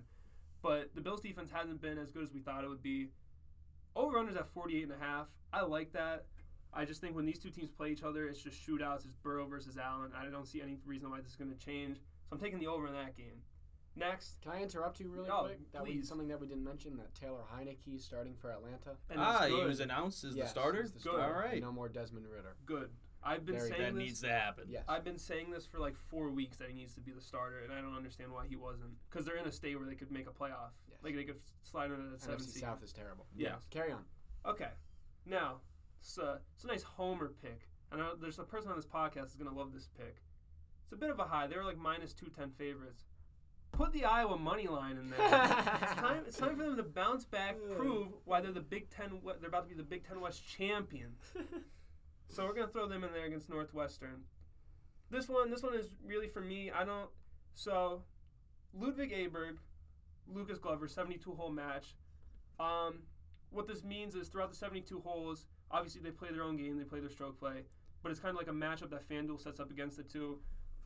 But the Bills defense hasn't been as good as we thought it would be. Over-under's at 48.5. I like that. I just think when these two teams play each other, it's just shootouts. It's Burrow versus Allen. I don't see any reason why this is going to change. So I'm taking the over in that game. Next. Can I interrupt you really quick? That was something that we didn't mention, that Taylor Heinicke starting for Atlanta. And he was announced as the starter? Yes, good. All right. No more Desmond Ridder. Good. I've been saying that needs to happen. Yes. I've been saying this for like 4 weeks that he needs to be the starter, and I don't understand why he wasn't. Because they're in a state where they could make a playoff. Yes. Like they could slide into the 7th seed. NFC South is terrible. Yeah. Yes. Carry on. Okay. Now, it's a nice homer pick. I know there's a person on this podcast that's going to love this pick. It's a bit of a high. They were like minus 210 favorites. Put the Iowa money line in there. It's time for them to bounce back, prove why they're the Big Ten. They're about to be the Big Ten West champions. So we're gonna throw them in there against Northwestern. This one is really for me. So Ludwig Aberg, Lucas Glover, 72-hole match. What this means is throughout the 72 holes, obviously they play their own game. They play their stroke play, but it's kind of like a matchup that FanDuel sets up against the two.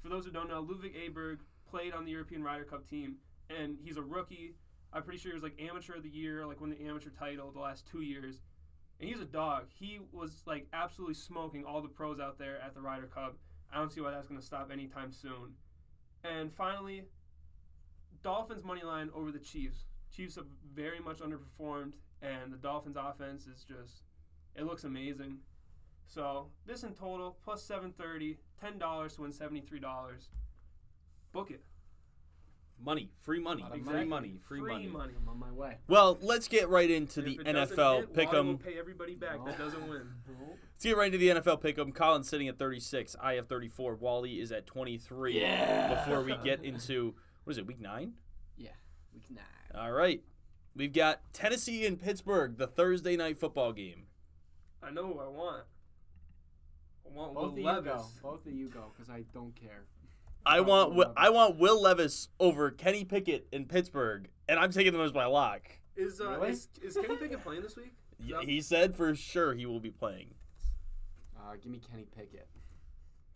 For those who don't know, Ludwig Aberg played on the European Ryder Cup team, and he's a rookie. I'm pretty sure he was like amateur of the year, like won the amateur title the last 2 years. And he's a dog. He was like absolutely smoking all the pros out there at the Ryder Cup. I don't see why that's going to stop anytime soon. And finally, Dolphins money line over the Chiefs. Chiefs have very much underperformed, and the Dolphins offense is just, it looks amazing. So this in total, plus 730, $10 to win $73. Book it. Money. Free money. Free money. I'm on my way. Well, let's get right into the NFL pick'em. We'll pay everybody back that doesn't win. Let's get right into the NFL pick'em. Colin's sitting at 36. I have 34. Wally is at 23. Yeah. Before we get into, what is it, week 9? Yeah, week 9. All right. We've got Tennessee and Pittsburgh, the Thursday night football game. I know what I want. Both of you go. Both of you go, because I don't care. I want Will Levis over Kenny Pickett in Pittsburgh, and I'm taking them as my lock. Is Kenny Pickett playing this week? Yeah, he said for sure he will be playing. Give me Kenny Pickett.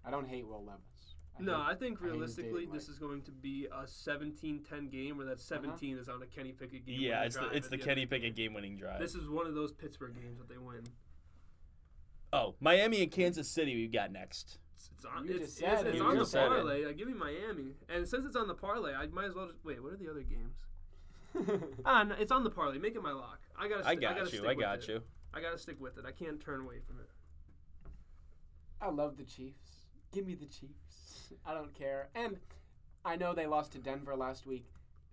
I don't hate Will Levis. I think realistically this is going to be a 17-10 game where that 17 is on a Kenny Pickett game. Yeah, it's the Kenny Pickett game-winning drive. This is one of those Pittsburgh games that they win. Oh, Miami and Kansas City we've got next. It's on the parlay. Give me Miami. And since it's on the parlay, I might as well just... Wait, what are the other games? No, it's on the parlay. Make it my lock. I got to stick with it. I got to stick with it. I can't turn away from it. I love the Chiefs. Give me the Chiefs. I don't care. And I know they lost to Denver last week.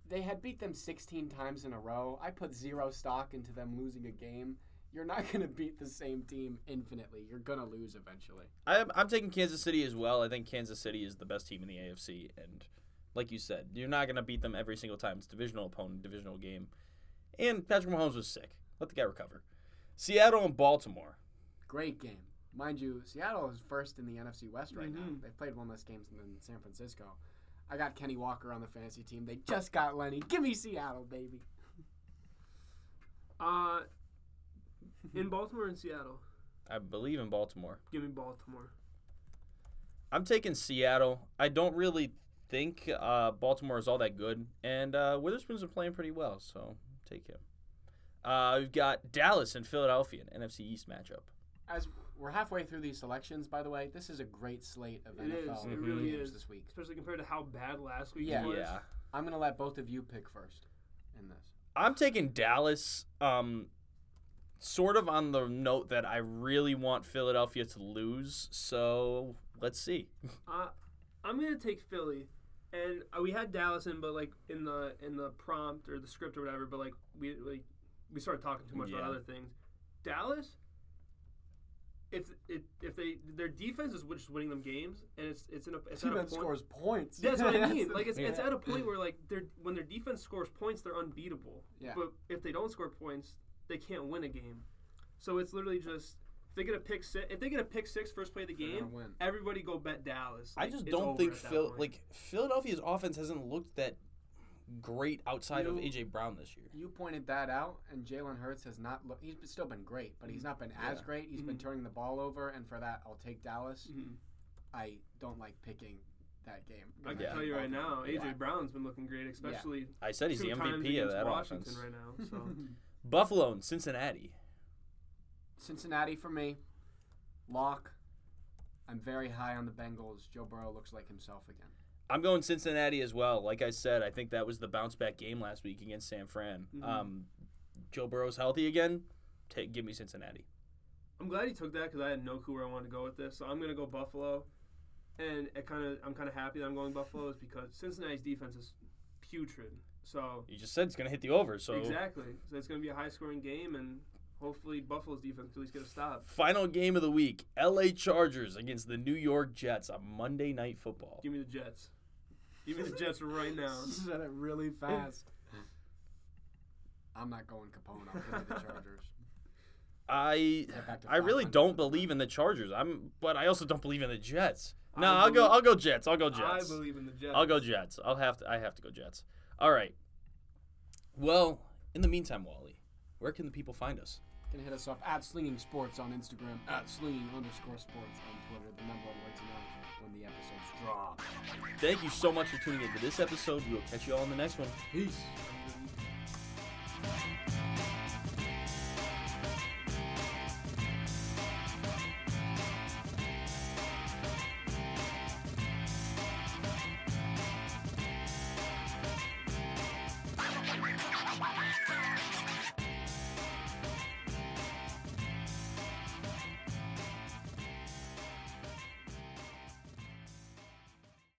They had beat them 16 times in a row. I put zero stock into them losing a game. You're not going to beat the same team infinitely. You're going to lose eventually. I'm taking Kansas City as well. I think Kansas City is the best team in the AFC. And like you said, you're not going to beat them every single time. It's divisional opponent, divisional game. And Patrick Mahomes was sick. Let the guy recover. Seattle and Baltimore. Great game. Mind you, Seattle is first in the NFC West right now. They've played one less games than San Francisco. I got Kenny Walker on the fantasy team. They just got Lenny. Give me Seattle, baby. In Baltimore or in Seattle? I believe in Baltimore. Give me Baltimore. I'm taking Seattle. I don't really think Baltimore is all that good, and Witherspoon's been playing pretty well, so take him. We've got Dallas and Philadelphia, an NFC East matchup. As we're halfway through these selections, by the way, this is a great slate of NFL games this week. Especially compared to how bad last week was. Yeah. I'm going to let both of you pick first in this. I'm taking Dallas, sort of on the note that I really want Philadelphia to lose, so let's see. I'm going to take Philly. And we had Dallas in, but like in the prompt or the script or whatever, but like we started talking too much about other things. Dallas, If their defense is just winning them games, and it's at a point. Scores points. That's what I mean. Like it's at a point where like when their defense scores points, they're unbeatable. Yeah. But if they don't score points, they can't win a game. So it's literally just if they get a pick six first play of the game, everybody go bet Dallas. Like, I just don't think Philadelphia's offense hasn't looked that great outside of A.J. Brown this year. You pointed that out, and Jalen Hurts has not looked... He's still been great, but he's not been as great. He's been turning the ball over, and for that, I'll take Dallas. Mm-hmm. I don't like picking that game. I can tell you right now, A.J. Brown's been looking great, especially... Yeah. I said he's the MVP of that Washington offense. Right now, so. Buffalo and Cincinnati. Cincinnati for me. Lock. I'm very high on the Bengals. Joe Burrow looks like himself again. I'm going Cincinnati as well. Like I said, I think that was the bounce-back game last week against San Fran. Mm-hmm. Joe Burrow's healthy again. Give me Cincinnati. I'm glad you took that because I had no clue where I wanted to go with this. So I'm going to go Buffalo. And I'm kind of happy that I'm going Buffalo is because Cincinnati's defense is putrid. So you just said it's going to hit the over. So exactly. So it's going to be a high-scoring game, and hopefully Buffalo's defense at least get a stop. Final game of the week, L.A. Chargers against the New York Jets on Monday Night Football. Give me the Jets. Give me the Jets right now. You said it really fast. I'm not going Capone. I'm going to the Chargers. I really don't believe in the Chargers. But I also don't believe in the Jets. No, I'll go Jets. I'll go Jets. I believe in the Jets. I'll go Jets. I have to go Jets. All right. Well, in the meantime, Wally, where can the people find us? You can hit us up at Slinging Sports on Instagram, at Slinging_Sports on Twitter, the number one way to know when the episodes drop. Thank you so much for tuning in to this episode. We will catch you all in the next one. Peace.